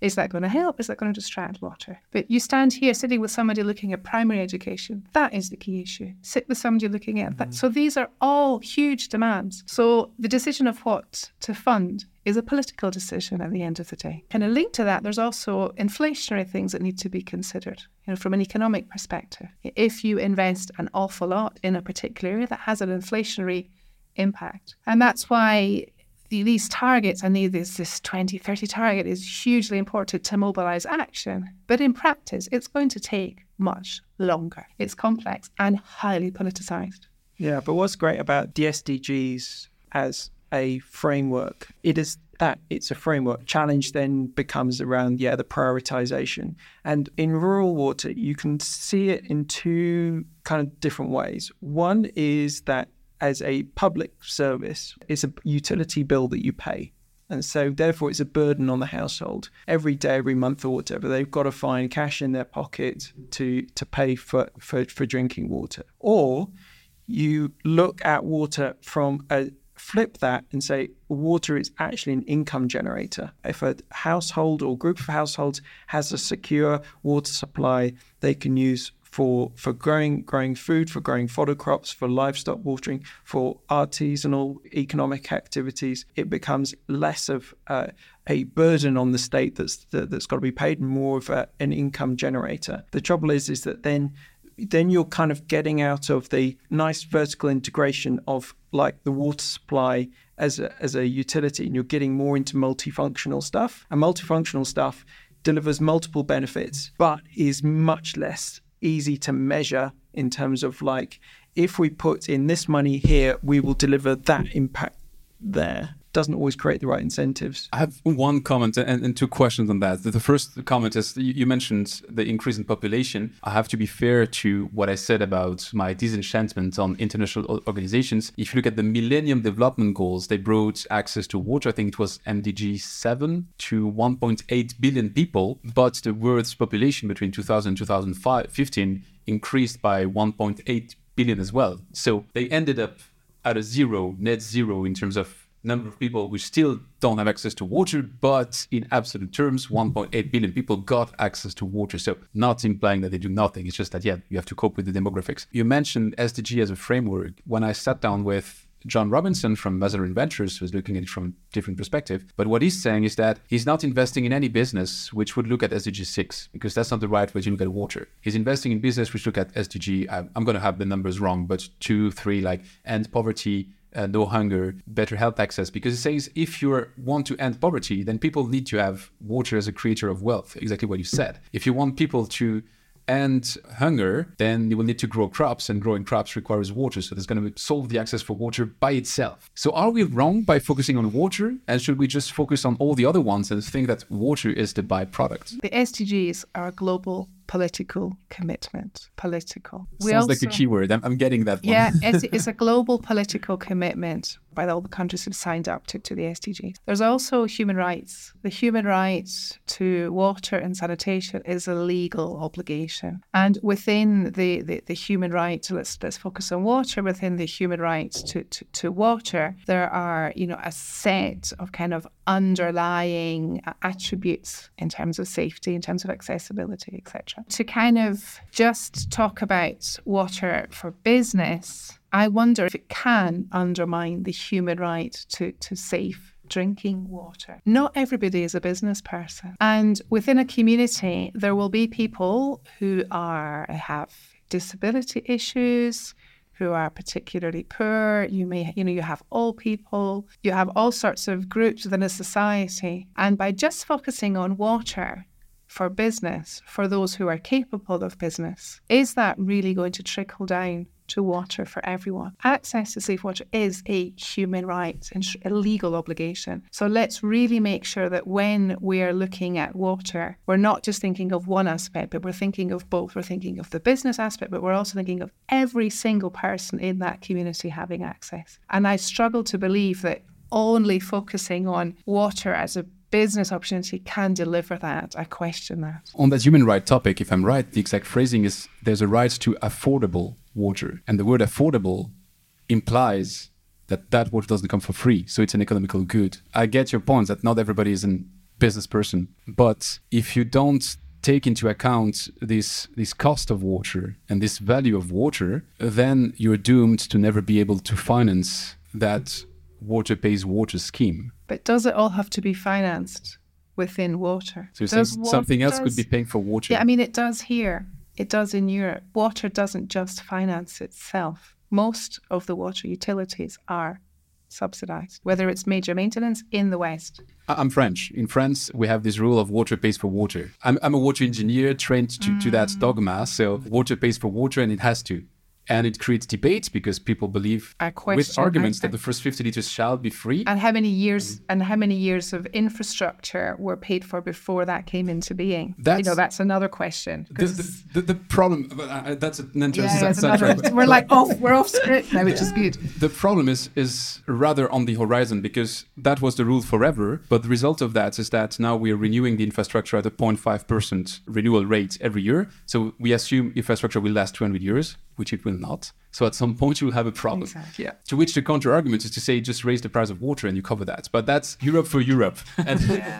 Is that going to help? Is that going to distract water? But you stand here sitting with somebody looking at primary education. That is the key issue. Sit with somebody looking at that. So these are all huge demands. So the decision of what to fund is a political decision at the end of the day. And a link to that, there's also inflationary things that need to be considered, from an economic perspective. If you invest an awful lot in a particular area, that has an inflationary impact. And that's why these targets, and this 2030 target is hugely important to mobilise action. But in practice, it's going to take much longer. It's complex and highly politicised. Yeah, but what's great about the SDGs as a framework, it is that it's a framework. Challenge then becomes around, the prioritisation. And in rural water, you can see it in two kind of different ways. One is that as a public service, it's a utility bill that you pay. And so therefore it's a burden on the household. Every day, every month or whatever, they've got to find cash in their pocket to pay for drinking water. Or you look at water from flip that and say water is actually an income generator. If a household or group of households has a secure water supply, they can use for growing food, for growing fodder crops, for livestock watering, for artisanal economic activities. It becomes less of a burden on the state that's got to be paid, more of an income generator. The trouble is that then you're kind of getting out of the nice vertical integration of like the water supply as a utility, and you're getting more into multifunctional stuff. And multifunctional stuff delivers multiple benefits, but is much less easy to measure in terms of like, if we put in this money here, we will deliver that impact there. Doesn't always create the right incentives. I have one comment and two questions on that. The first comment is, you mentioned the increase in population. I have to be fair to what I said about my disenchantment on international organizations. If you look at the Millennium Development Goals, they brought access to water, I think it was MDG 7, to 1.8 billion people, but the world's population between 2000 and 2015 increased by 1.8 billion as well. So they ended up at net zero in terms of number of people who still don't have access to water, but in absolute terms, 1.8 billion people got access to water. So not implying that they do nothing. It's just that, yeah, you have to cope with the demographics. You mentioned SDG as a framework. When I sat down with John Robinson from Mazarin Ventures, was looking at it from a different perspective. But what he's saying is that he's not investing in any business which would look at SDG 6, because that's not the right way to look at water. He's investing in business which look at SDG, I'm going to have the numbers wrong, but 2, 3, like end poverty, no hunger, better health access. Because it says if you want to end poverty, then people need to have water as a creator of wealth, exactly what you said. If you want people to and hunger, then you will need to grow crops, and growing crops requires water. So that's going to solve the access for water by itself. So are we wrong by focusing on water? And should we just focus on all the other ones and think that water is the byproduct? The SDGs are a global political commitment. Political. Sounds like a keyword. I'm getting that one. Yeah, it's a global political commitment by all the countries who've signed up to the SDGs. There's also human rights. The human rights to water and sanitation is a legal obligation. And within the human right, let's focus on water, within the human rights to water, there are, a set of kind of underlying attributes in terms of safety, in terms of accessibility, etc. To kind of just talk about water for business, I wonder if it can undermine the human right to safe drinking water. Not everybody is a business person. And within a community, there will be people who have disability issues, who are particularly poor. You may, you have old people, you have all sorts of groups within a society. And by just focusing on water, for business, for those who are capable of business, is that really going to trickle down to water for everyone? Access to safe water is a human right and a legal obligation. So let's really make sure that when we're looking at water, we're not just thinking of one aspect, but we're thinking of both. We're thinking of the business aspect, but we're also thinking of every single person in that community having access. And I struggle to believe that only focusing on water as a business opportunity can deliver that. I question that. On that human right topic, if I'm right, the exact phrasing is there's a right to affordable water. And the word affordable implies that water doesn't come for free. So it's an economical good. I get your point that not everybody is a business person. But if you don't take into account this cost of water and this value of water, then you're doomed to never be able to finance that water pays water scheme. But does it all have to be financed within water? So you're saying something else could be paying for water? Yeah, it does here. It does in Europe. Water doesn't just finance itself. Most of the water utilities are subsidized, whether it's major maintenance in the West. I'm French. In France, we have this rule of water pays for water. I'm a water engineer trained to that dogma. So water pays for water, and it has to. And it creates debates because people believe with arguments that the first 50 liters shall be free. And how many years of infrastructure were paid for before that came into being? That's another question. The problem, that's an interesting subject. We're we're off script now, which is good. The problem is rather on the horizon, because that was the rule forever. But the result of that is that now we are renewing the infrastructure at a 0.5% renewal rate every year. So we assume infrastructure will last 200 years. Which it will not. So at some point you will have a problem. Exactly. Yeah. To which the counter argument is to say, just raise the price of water and you cover that. But that's Europe for Europe.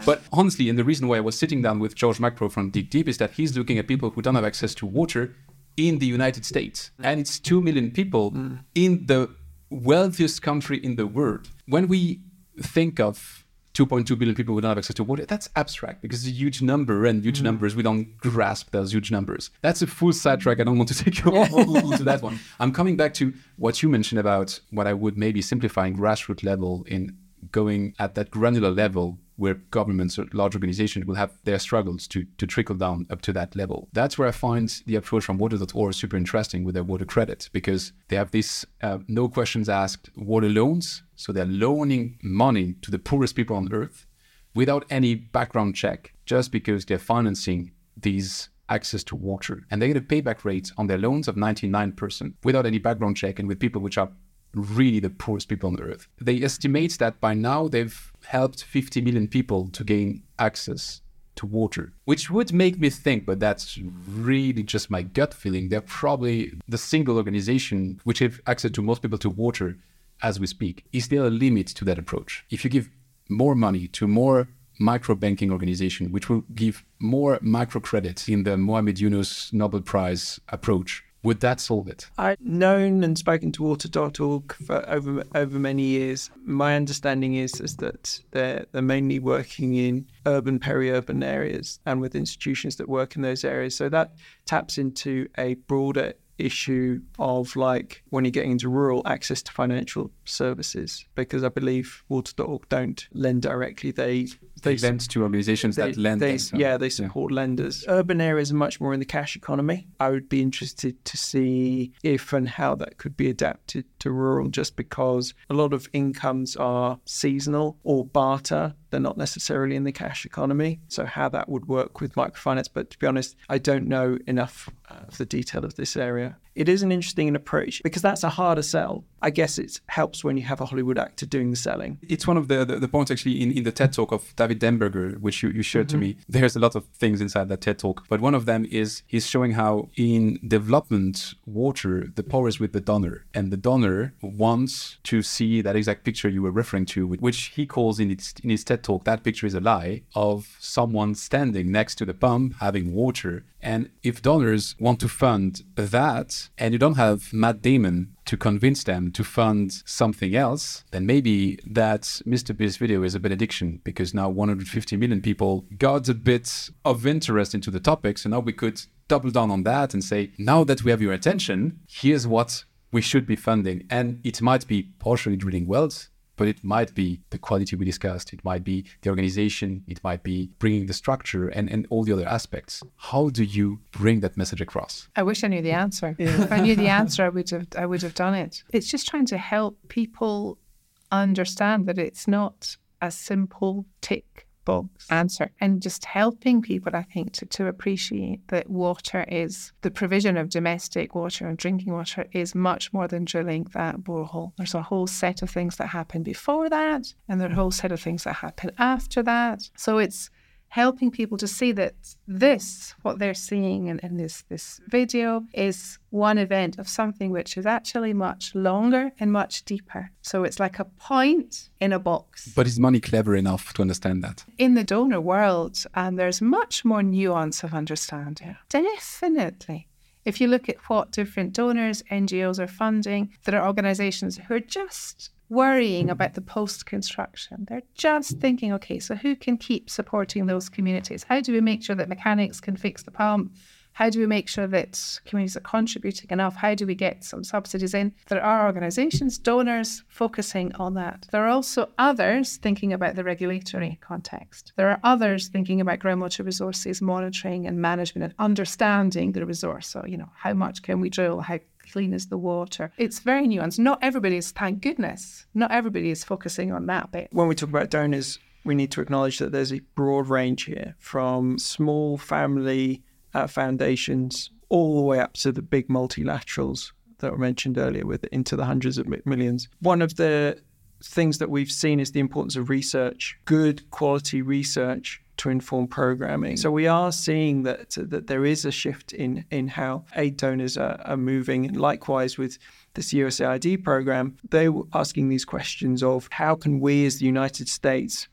But honestly, and the reason why I was sitting down with George Macro from Dig Deep is that he's looking at people who don't have access to water in the United States. And it's 2 million people in the wealthiest country in the world. When we think of 2.2 billion people who don't have access to water, that's abstract because it's a huge number, and huge numbers, we don't grasp those huge numbers. That's a full sidetrack. I don't want to take you all to that one. I'm coming back to what you mentioned about what I would maybe simplifying grassroots level in going at that granular level where governments or large organizations will have their struggles to trickle down up to that level. That's where I find the approach from water.org super interesting with their water credit, because they have these no questions asked water loans. So they're loaning money to the poorest people on earth without any background check, just because they're financing these access to water. And they get a payback rate on their loans of 99% without any background check, and with people which are really the poorest people on earth. They estimate that by now they've helped 50 million people to gain access to water, which would make me think, but that's really just my gut feeling, they're probably the single organization which have access to most people to water as we speak, is there a limit to that approach? If you give more money to more micro-banking organization, which will give more micro-credit in the Mohamed Yunus Nobel Prize approach, would that solve it? I've known and spoken to water.org for over many years. My understanding is that they're mainly working in urban, peri-urban areas and with institutions that work in those areas. So that taps into a broader issue of, like, when you're getting into rural, access to financial services, because I believe water.org don't lend directly. They lend to organizations that lend. They support lenders. Urban areas are much more in the cash economy. I would be interested to see if and how that could be adapted to rural, just because a lot of incomes are seasonal or barter. They're not necessarily in the cash economy. So how that would work with microfinance. But to be honest, I don't know enough of the detail of this area. It is an interesting approach because that's a harder sell. I guess it helps when you have a Hollywood actor doing the selling. It's one of the points actually in the TED Talk of David Denberger, which you shared to me. There's a lot of things inside that TED Talk, but one of them is he's showing how in development water, the power is with the donor, and the donor wants to see that exact picture you were referring to, which he calls in his TED Talk, that picture is a lie, of someone standing next to the pump having water. And if donors want to fund that, and you don't have Matt Damon to convince them to fund something else, then maybe that MrBeast video is a benediction, because now 150 million people got a bit of interest into the topic. So now we could double down on that and say, now that we have your attention, here's what we should be funding. And it might be partially drilling wells, but it might be the quality we discussed. It might be the organization. It might be bringing the structure and all the other aspects. How do you bring that message across? I wish I knew the answer. Yeah. If I knew the answer, I would have done it. It's just trying to help people understand that it's not a simple tick box answer, and just helping people, I think, to appreciate that water is, the provision of domestic water and drinking water is much more than drilling that borehole. There's a whole set of things that happen before that, and there's a whole set of things that happen after that. So it's helping people to see that this, what they're seeing in this video, is one event of something which is actually much longer and much deeper. So it's like a point in a box. But is money clever enough to understand that? In the donor world, there's much more nuance of understanding. Definitely. If you look at what different donors, NGOs are funding, there are organizations who are just worrying about the post-construction. They're just thinking, okay, so who can keep supporting those communities? How do we make sure that mechanics can fix the pump? How do we make sure that communities are contributing enough? How do we get some subsidies in? There are organizations, donors focusing on that. There are also others thinking about the regulatory context. There are others thinking about groundwater resources, monitoring and management, and understanding the resource. So, how much can we drill? How clean is the water? It's very nuanced. Not everybody is, thank goodness, not everybody is focusing on that bit. When we talk about donors, we need to acknowledge that there's a broad range here, from small family foundations all the way up to the big multilaterals that were mentioned earlier, with into the hundreds of millions. One of the things that we've seen is the importance of research, good quality research, to inform programming. So we are seeing that there is a shift in how aid donors are moving. And likewise with this USAID program, they were asking these questions of how can we as the United States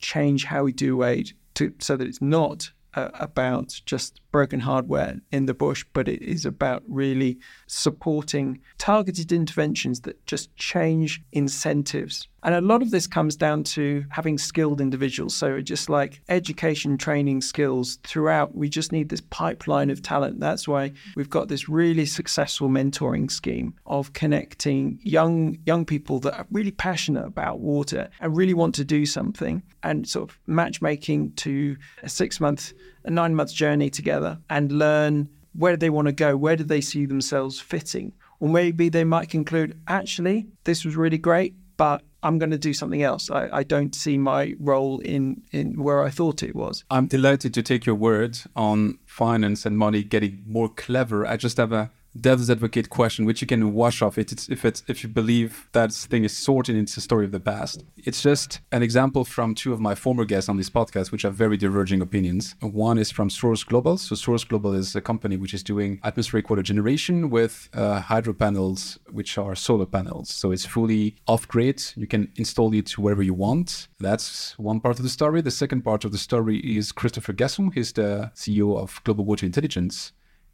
change how we do aid so that it's not about just broken hardware in the bush, but it is about really supporting targeted interventions that just change incentives. And a lot of this comes down to having skilled individuals. So just like education, training, skills throughout, we just need this pipeline of talent. That's why we've got this really successful mentoring scheme of connecting young people that are really passionate about water and really want to do something, and sort of matchmaking to a 9-month journey together, and learn where they want to go, where do they see themselves fitting. Or maybe they might conclude, actually, this was really great, but I'm going to do something else. I don't see my role in where I thought it was. I'm delighted to take your word on finance and money getting more clever. I just have a devil's advocate question, which you can wash off if you believe that thing is sorted into the story of the past. It's just an example from two of my former guests on this podcast, which have very diverging opinions. One is from Source Global. So Source Global is a company which is doing atmospheric water generation with hydro panels, which are solar panels. So it's fully off-grid. You can install it wherever you want. That's one part of the story. The second part of the story is Christopher Gassum. He's the CEO of Global Water Intelligence.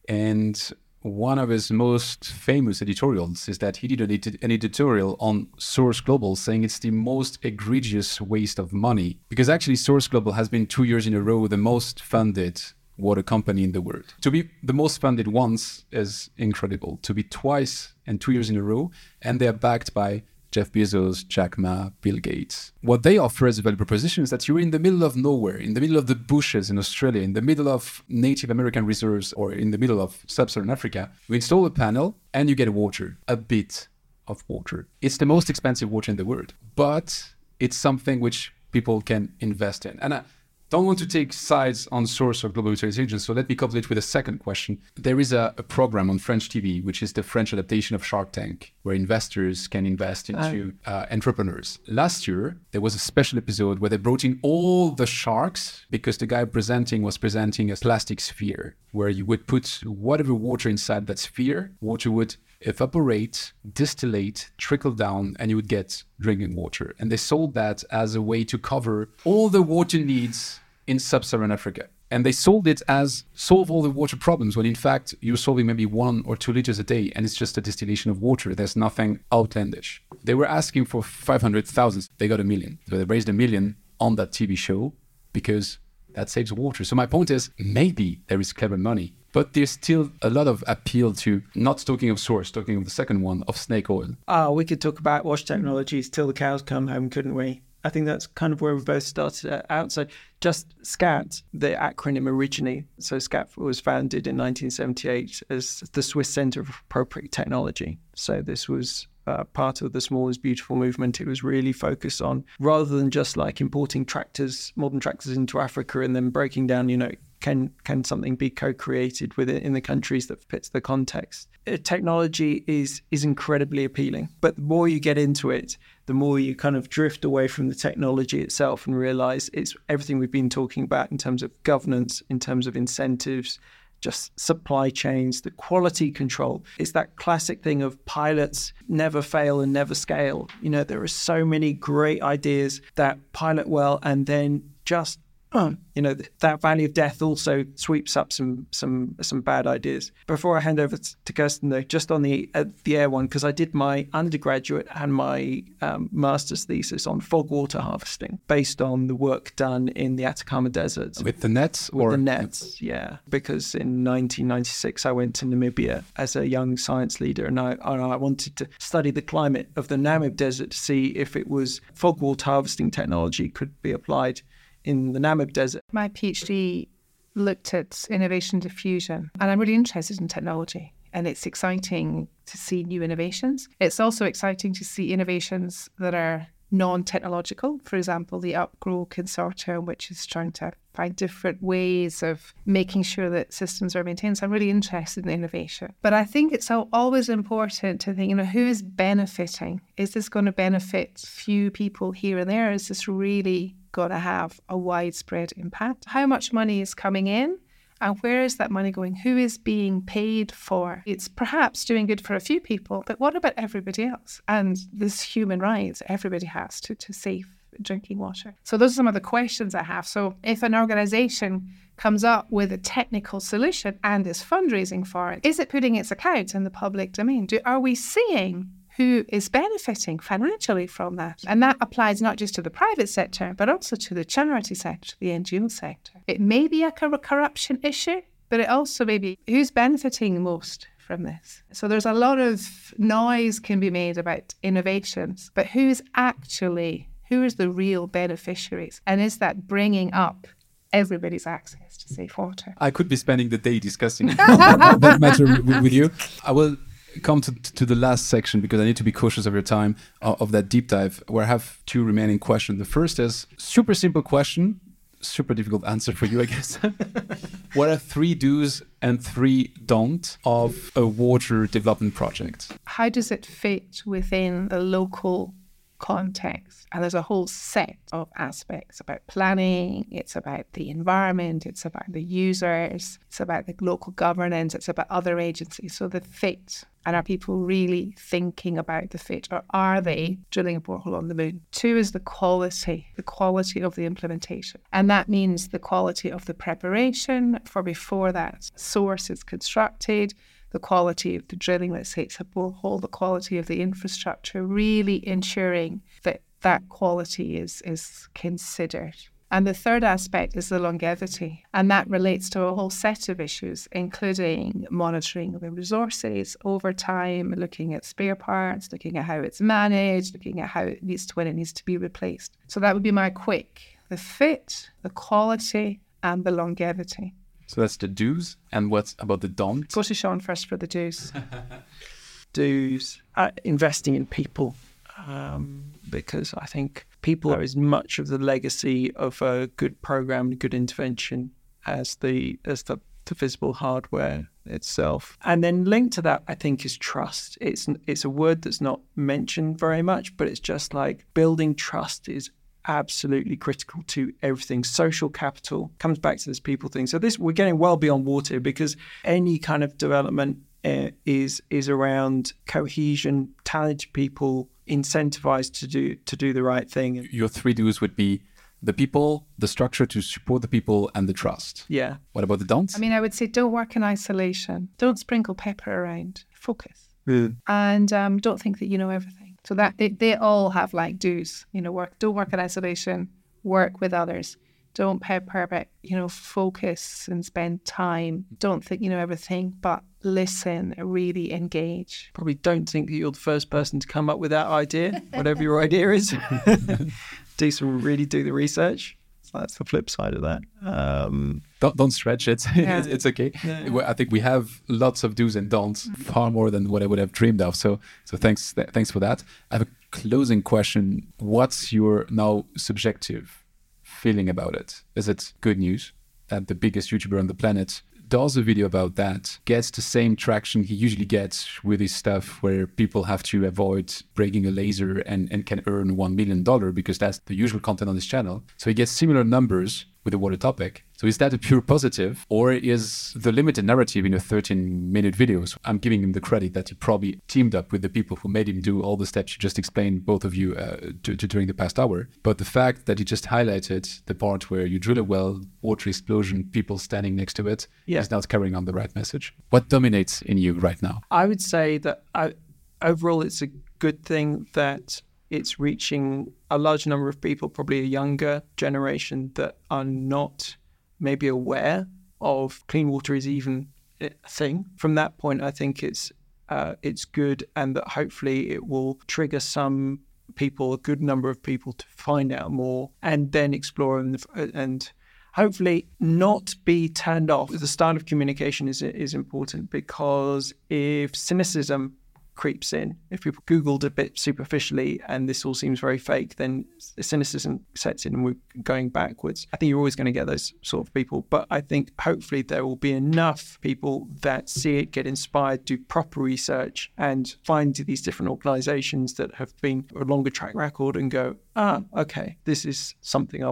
And one of his most famous editorials is that he did an editorial on Source Global saying it's the most egregious waste of money, because actually Source Global has been 2 years in a row the most funded water company in the world. To be the most funded once is incredible. To be twice and 2 years in a row, and they're backed by Jeff Bezos, Jack Ma, Bill Gates. What they offer as a value proposition is that you're in the middle of nowhere, in the middle of the bushes in Australia, in the middle of Native American reserves, or in the middle of sub-Saharan Africa. You install a panel and you get water, a bit of water. It's the most expensive water in the world, but it's something which people can invest in. And I don't want to take sides on Source or Global Intelligence, so let me couple it with a second question. There is a program on French TV, which is the French adaptation of Shark Tank, where investors can invest into entrepreneurs. Last year, there was a special episode where they brought in all the sharks, because the guy was presenting a plastic sphere, where you would put whatever water inside that sphere, water would evaporate, distillate, trickle down, and you would get drinking water. And they sold that as a way to cover all the water needs in sub-Saharan Africa. And they sold it as solve all the water problems, when in fact you're solving maybe 1 or 2 liters a day, and it's just a distillation of water. There's nothing outlandish. They were asking for 500,000. They got $1 million. So they raised $1 million on that TV show because that saves water. So my point is, maybe there is clever money, but there's still a lot of appeal to, not talking of Source, talking of the second one, of snake oil. We could talk about wash technologies till the cows come home, couldn't we? I think that's kind of where we both started out. So just SCAT, the acronym originally. So SCAT was founded in 1978 as the Swiss Center for Appropriate Technology. So this was part of the Small is Beautiful movement. It was really focused on, rather than just like importing tractors, modern tractors into Africa and then breaking down, you know, can something be co-created within in the countries that fits the context? Technology is incredibly appealing, but the more you get into it, the more you kind of drift away from the technology itself and realize it's everything we've been talking about in terms of governance, in terms of incentives, just supply chains, the quality control. It's that classic thing of pilots never fail and never scale. You know, there are so many great ideas that pilot well and then just you know, that valley of death also sweeps up some bad ideas. Before I hand over to Kerstin, though, just on the air one, because I did my undergraduate and my master's thesis on fog water harvesting, based on the work done in the Atacama Desert. With the nets? With the nets, yeah. Because in 1996, I went to Namibia as a young science leader, and I wanted to study the climate of the Namib Desert to see if it was fog water harvesting technology could be applied in the Namib Desert. My PhD looked at innovation diffusion, and I'm really interested in technology, and it's exciting to see new innovations. It's also exciting to see innovations that are non-technological. For example, the UpGrow Consortium, which is trying to find different ways of making sure that systems are maintained. So I'm really interested in innovation. But I think it's always important to think, you know, who is benefiting? Is this going to benefit few people here and there? Is this really going to have a widespread impact? How much money is coming in? And where is that money going? Who is being paid for? It's perhaps doing good for a few people, but what about everybody else? And this human rights everybody has to save drinking water. So those are some of the questions I have. So if an organization comes up with a technical solution and is fundraising for it, is it putting its account in the public domain? Are we seeing who is benefiting financially from that? And that applies not just to the private sector, but also to the charity sector, the NGO sector. It may be a corruption issue, but it also may be who's benefiting most from this. So there's a lot of noise can be made about innovations, but who is the real beneficiaries? And is that bringing up everybody's access to safe water? I could be spending the day discussing that matter with you. I will come to the last section, because I need to be cautious of your time, of that deep dive, where I have two remaining questions. The first is super simple question, super difficult answer for you, I guess. What are three do's and three don't of a water development project? How does it fit within a local context? And there's a whole set of aspects about planning, it's about the environment, it's about the users, it's about the local governance, it's about other agencies. So the fit, and are people really thinking about the fit, or are they drilling a borehole on the moon? Two is the quality of the implementation. And that means the quality of the preparation for before that source is constructed, the quality of the drilling, let's say it's a borehole, the quality of the infrastructure, really ensuring that that quality is considered. And the third aspect is the longevity, and that relates to a whole set of issues, including monitoring the resources over time, looking at spare parts, looking at how it's managed, looking at how it needs to, when it needs to be replaced. So that would be my quick, the fit, the quality, and the longevity. So that's the do's. And what about the don'ts? Go to Sean first for the do's. Do's. Investing in people. Because I think people are as much of the legacy of a good program and good intervention as the physical hardware itself. And then linked to that, I think, is trust. It's a word that's not mentioned very much, but it's just like building trust is absolutely critical to everything. Social capital comes back to this people thing. So this, we're getting well beyond water, because any kind of development is around cohesion, talented people incentivized to do the right thing. Your three do's would be the people, the structure to support the people, and the trust. Yeah. What about the don'ts? I mean, I would say don't work in isolation. Don't sprinkle pepper around. Focus. Yeah. And don't think that you know everything. So that they all have like do's, don't work in isolation, work with others. Don't pepper, but, focus and spend time. Don't think you know everything, but listen, really engage. Probably don't think that you're the first person to come up with that idea, whatever your idea is. Really do the research. So that's the flip side of that. Don't stretch it. Yeah. It's okay. Yeah. I think we have lots of do's and don'ts, far more than what I would have dreamed of. So thanks for that. I have a closing question. What's your now subjective feeling about it? Is it good news that the biggest YouTuber on the planet does a video about that, gets the same traction he usually gets with his stuff where people have to avoid breaking a laser and can earn $1 million because that's the usual content on his channel. So he gets similar numbers with the water topic. So is that a pure positive, or is the limited narrative in a 13-minute video? So I'm giving him the credit that he probably teamed up with the people who made him do all the steps you just explained, both of you, during the past hour. But the fact that he just highlighted the part where you drill a well, water explosion, people standing next to it, is not carrying on the right message. What dominates in you right now? I would say that overall it's a good thing that it's reaching a large number of people, probably a younger generation, that are not maybe aware of clean water is even a thing. From that point, I think it's good, and that hopefully it will trigger some people, a good number of people, to find out more and then explore and hopefully not be turned off. The style of communication is important, because if cynicism creeps in, if people Googled a bit superficially and this all seems very fake, then cynicism sets in and we're going backwards. I think you're always going to get those sort of people, but I think hopefully there will be enough people that see it, get inspired, do proper research and find these different organizations that have been a longer track record and go, okay, this is something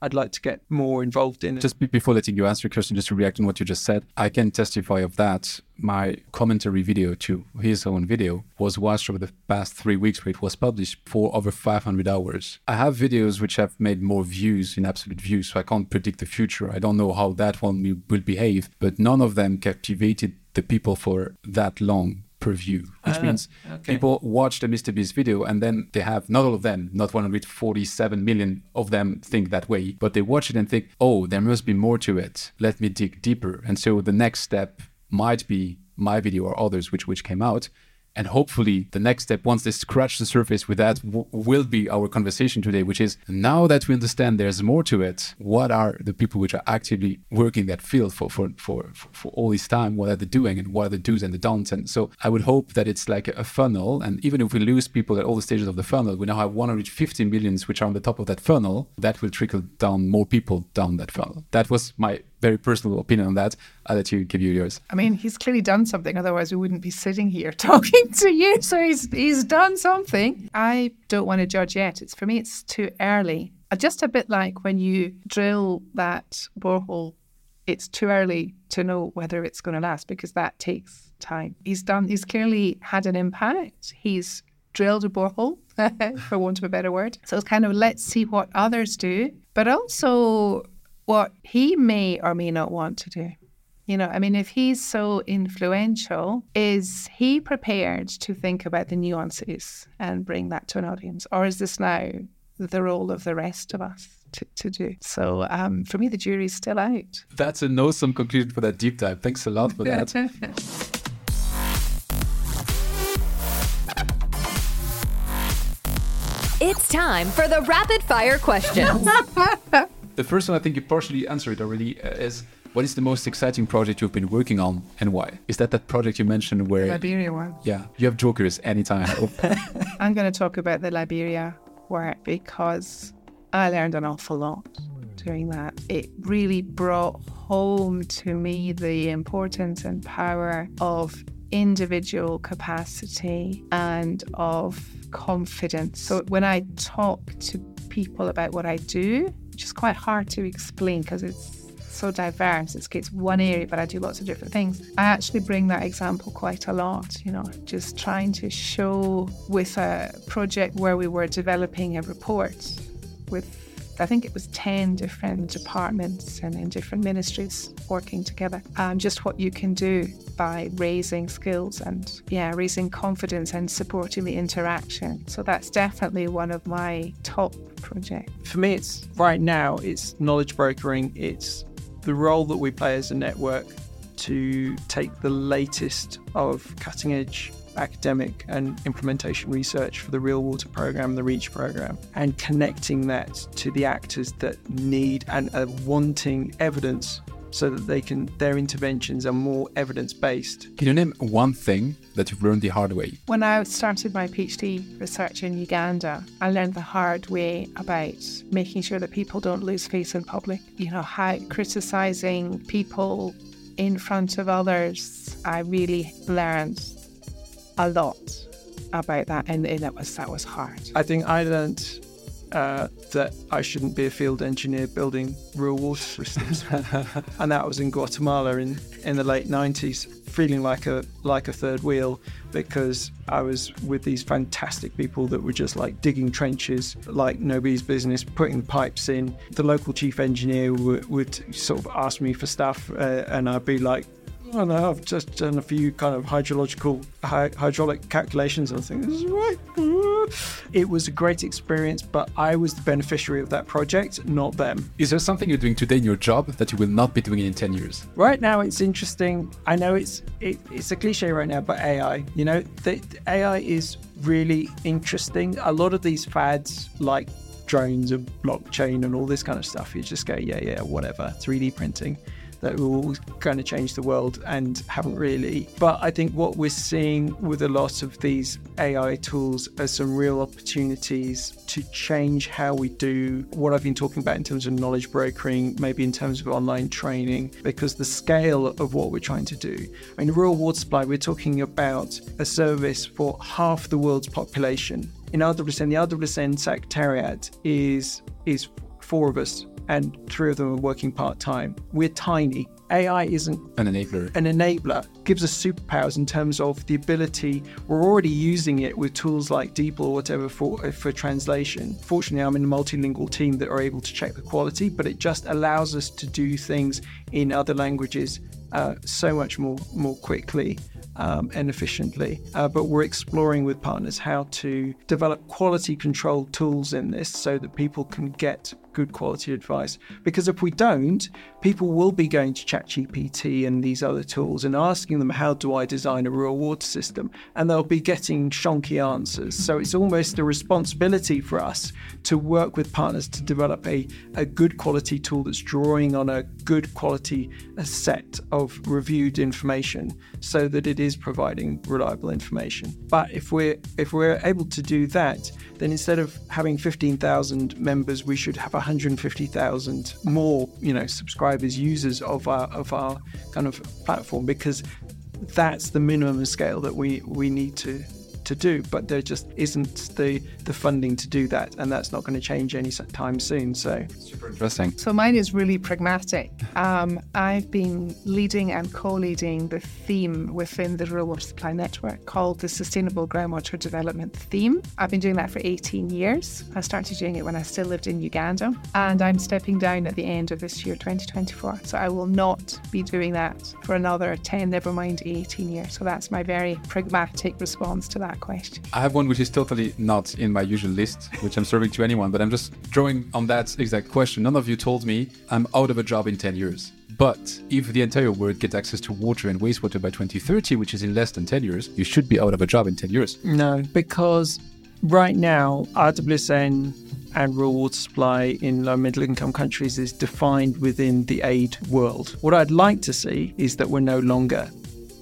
I'd like to get more involved in. Just before letting you answer, Kerstin, just to react on what you just said, I can testify of that. My commentary video to his own video was watched over the past 3 weeks, where it was published, for over 500 hours. I have videos which have made more views in absolute views, so I can't predict the future. I don't know how that one will behave, but none of them captivated the people for that long per view, which means people watch the MrBeast video, and then they have, not all of them, not 147 million of them think that way, but they watch it and think, oh, there must be more to it. Let me dig deeper. And so the next step might be my video or others which came out. And hopefully the next step, once they scratch the surface with that, will be our conversation today, which is now that we understand there's more to it, what are the people which are actively working that field for all this time? What are they doing and what are the do's and the don'ts? And so I would hope that it's like a funnel. And even if we lose people at all the stages of the funnel, we now have 150 million which are on the top of that funnel. That will trickle down more people down that funnel. That was my very personal opinion on that. I'll let you give you yours. I mean, he's clearly done something. Otherwise, we wouldn't be sitting here talking to you. So he's done something. I don't want to judge yet. For me, it's too early. Just a bit like when you drill that borehole, it's too early to know whether it's going to last because that takes time. He's clearly had an impact. He's drilled a borehole, for want of a better word. So it's kind of, let's see what others do. But also what he may or may not want to do. You know, I mean, if he's so influential, is he prepared to think about the nuances and bring that to an audience? Or is this now the role of the rest of us to do? So for me, the jury's still out. That's an awesome conclusion for that deep dive. Thanks a lot for that. It's time for the rapid fire questions. The first one, I think you partially answered already, is what is the most exciting project you've been working on and why? Is that project you mentioned where... The Liberia one. Yeah, you have jokers anytime. I'm going to talk about the Liberia work because I learned an awful lot doing that. It really brought home to me the importance and power of individual capacity and of confidence. So when I talk to people about what I do, which is quite hard to explain because it's so diverse. It's one area, but I do lots of different things. I actually bring that example quite a lot, you know, just trying to show with a project where we were developing a report with, I think it was 10 different departments and in different ministries working together. Just what you can do by raising skills and raising confidence and supporting the interaction. So that's definitely one of my top projects. For me, it's right now, it's knowledge brokering. It's the role that we play as a network to take the latest of cutting edge academic and implementation research for the Real Water programme, the REACH programme, and connecting that to the actors that need and are wanting evidence so that their interventions are more evidence-based. Can you name one thing that you've learned the hard way? When I started my PhD research in Uganda, I learned the hard way about making sure that people don't lose face in public. You know, how criticising people in front of others, I really learned a lot about that, and that was hard. I think I learned that I shouldn't be a field engineer building rural water systems, and that was in Guatemala in the late 90s, feeling like a third wheel because I was with these fantastic people that were just like digging trenches like nobody's business, putting the pipes in. The local chief engineer would sort of ask me for stuff, and I'd be like, oh no, I've just done a few kind of hydraulic calculations and things. This is right. It was a great experience, but I was the beneficiary of that project, not them. Is there something you're doing today in your job that you will not be doing in 10 years? Right now, it's interesting. I know it's a cliche right now, but AI, you know, the AI is really interesting. A lot of these fads like drones and blockchain and all this kind of stuff, you just go, yeah, whatever, 3D printing. That will kind of change the world and haven't really. But I think what we're seeing with a lot of these AI tools are some real opportunities to change how we do what I've been talking about in terms of knowledge brokering, maybe in terms of online training, because the scale of what we're trying to do. I mean, rural water supply, we're talking about a service for half the world's population. In RWSN, the RWSN Secretariat is four of us, and three of them are working part-time. We're tiny. AI isn't... An enabler. An enabler. Gives us superpowers in terms of the ability. We're already using it with tools like DeepL or whatever for translation. Fortunately, I'm in a multilingual team that are able to check the quality, but it just allows us to do things in other languages so much more quickly. and efficiently. But we're exploring with partners how to develop quality control tools in this so that people can get good quality advice. Because if we don't, people will be going to ChatGPT and these other tools and asking them, how do I design a rural water system? And they'll be getting shonky answers. So it's almost a responsibility for us to work with partners to develop a good quality tool that's drawing on a good quality set of reviewed information so that it is providing reliable information. But if we're able to do that, then instead of having 15,000 members, we should have 150,000 more, subscribers, users of our kind of platform, because that's the minimum scale that we need to do. But there just isn't the funding to do that, and that's not going to change any time soon. So super interesting. So mine is really pragmatic. I've been leading and co-leading the theme within the Rural Water Supply Network called the Sustainable Groundwater Development Theme. I've been doing that for 18 years. I started doing it when I still lived in Uganda, and I'm stepping down at the end of this year, 2024. So I will not be doing that for another 10, never mind 18 years. So that's my very pragmatic response to that question. I have one which is totally not in my usual list, which I'm serving to anyone, but I'm just drawing on that exact question. None of you told me I'm out of a job in 10 years. But if the entire world gets access to water and wastewater by 2030, which is in less than 10 years, you should be out of a job in 10 years. No, because right now, RWSN and rural water supply in low- and middle-income countries is defined within the aid world. What I'd like to see is that we're no longer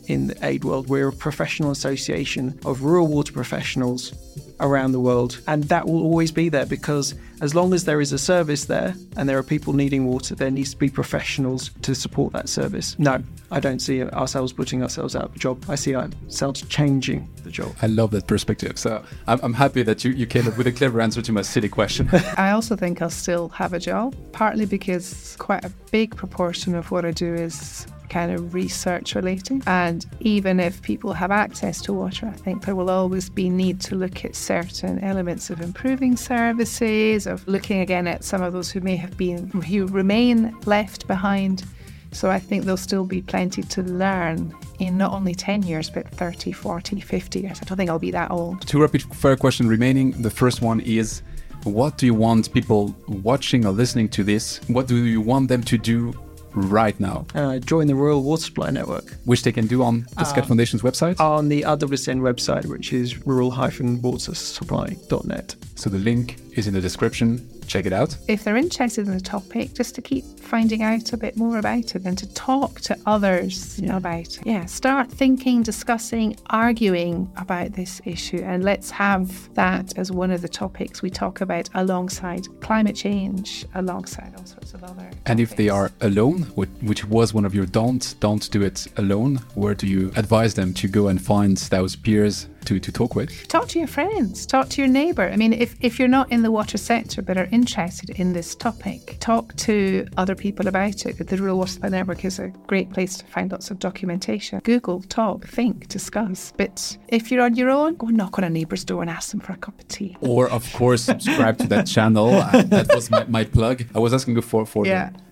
in the aid world. We're a professional association of rural water professionals around the world, and that will always be there, because as long as there is a service there and there are people needing water, there needs to be professionals to support that service. No, I don't see ourselves putting ourselves out of a job. I see ourselves changing the job. I love that perspective. So I'm happy that you came up with a clever answer to my silly question. I also think I'll still have a job, partly because quite a big proportion of what I do is kind of research related, and even if people have access to water, I think there will always be need to look at certain elements of improving services, of looking again at some of those who remain left behind. So I think there'll still be plenty to learn in not only 10 years, but 30, 40, 50 years. I don't think I'll be that old. Two rapid fire questions remaining. The first one is, what do you want people watching or listening to this? What do you want them to do right now? Join the Rural Water Supply Network. Which they can do on the Skat Foundation's website? On the RWSN website, which is rural-watersupply.net. So the link is in the description. Check it out. If they're interested in the topic, just to keep finding out a bit more about it and to talk to others about it. Yeah, start thinking, discussing, arguing about this issue, and let's have that as one of the topics we talk about alongside climate change, alongside all sorts of other topics. And if they are alone, which was one of your don't do it alone, where do you advise them to go and find those peers to talk with? Talk to your friends, talk to your neighbour. I mean, if you're not in the water sector but are interested in this topic, talk to other people about it. The Rural Water Supply Network is a great place to find lots of documentation. Google, talk, think, discuss. But if you're on your own, go knock on a neighbour's door and ask them for a cup of tea. Or, of course, subscribe to that channel. That was my plug. I was asking before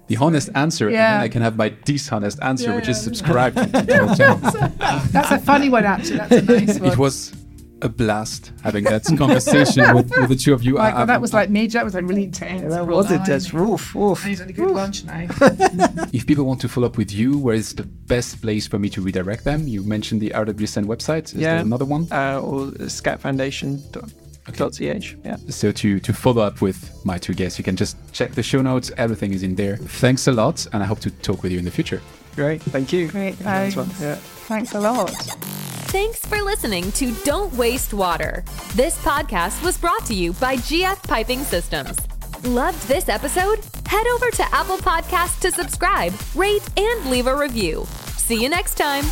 the honest answer, and then I can have my dishonest answer, which is subscribe to the channel. That's a funny one, actually. That's a nice one. It was a blast having that conversation with the two of you. Michael, that was like major. That was like really intense. That was intense. I need a good lunch now. If people want to follow up with you, where is the best place for me to redirect them? You mentioned the RWSN website. Is there another one? Or skatfoundation.com. Okay. Yeah. So to follow up with my two guests, you can just check the show notes. Everything is in there. Thanks a lot, and I hope to talk with you in the future. Great. Thank you. Great. Thanks. Thanks a lot. Thanks for listening to Don't Waste Water. This podcast was brought to you by GF Piping Systems. Loved this episode? Head over to Apple Podcasts to subscribe, rate, and leave a review. See you next time.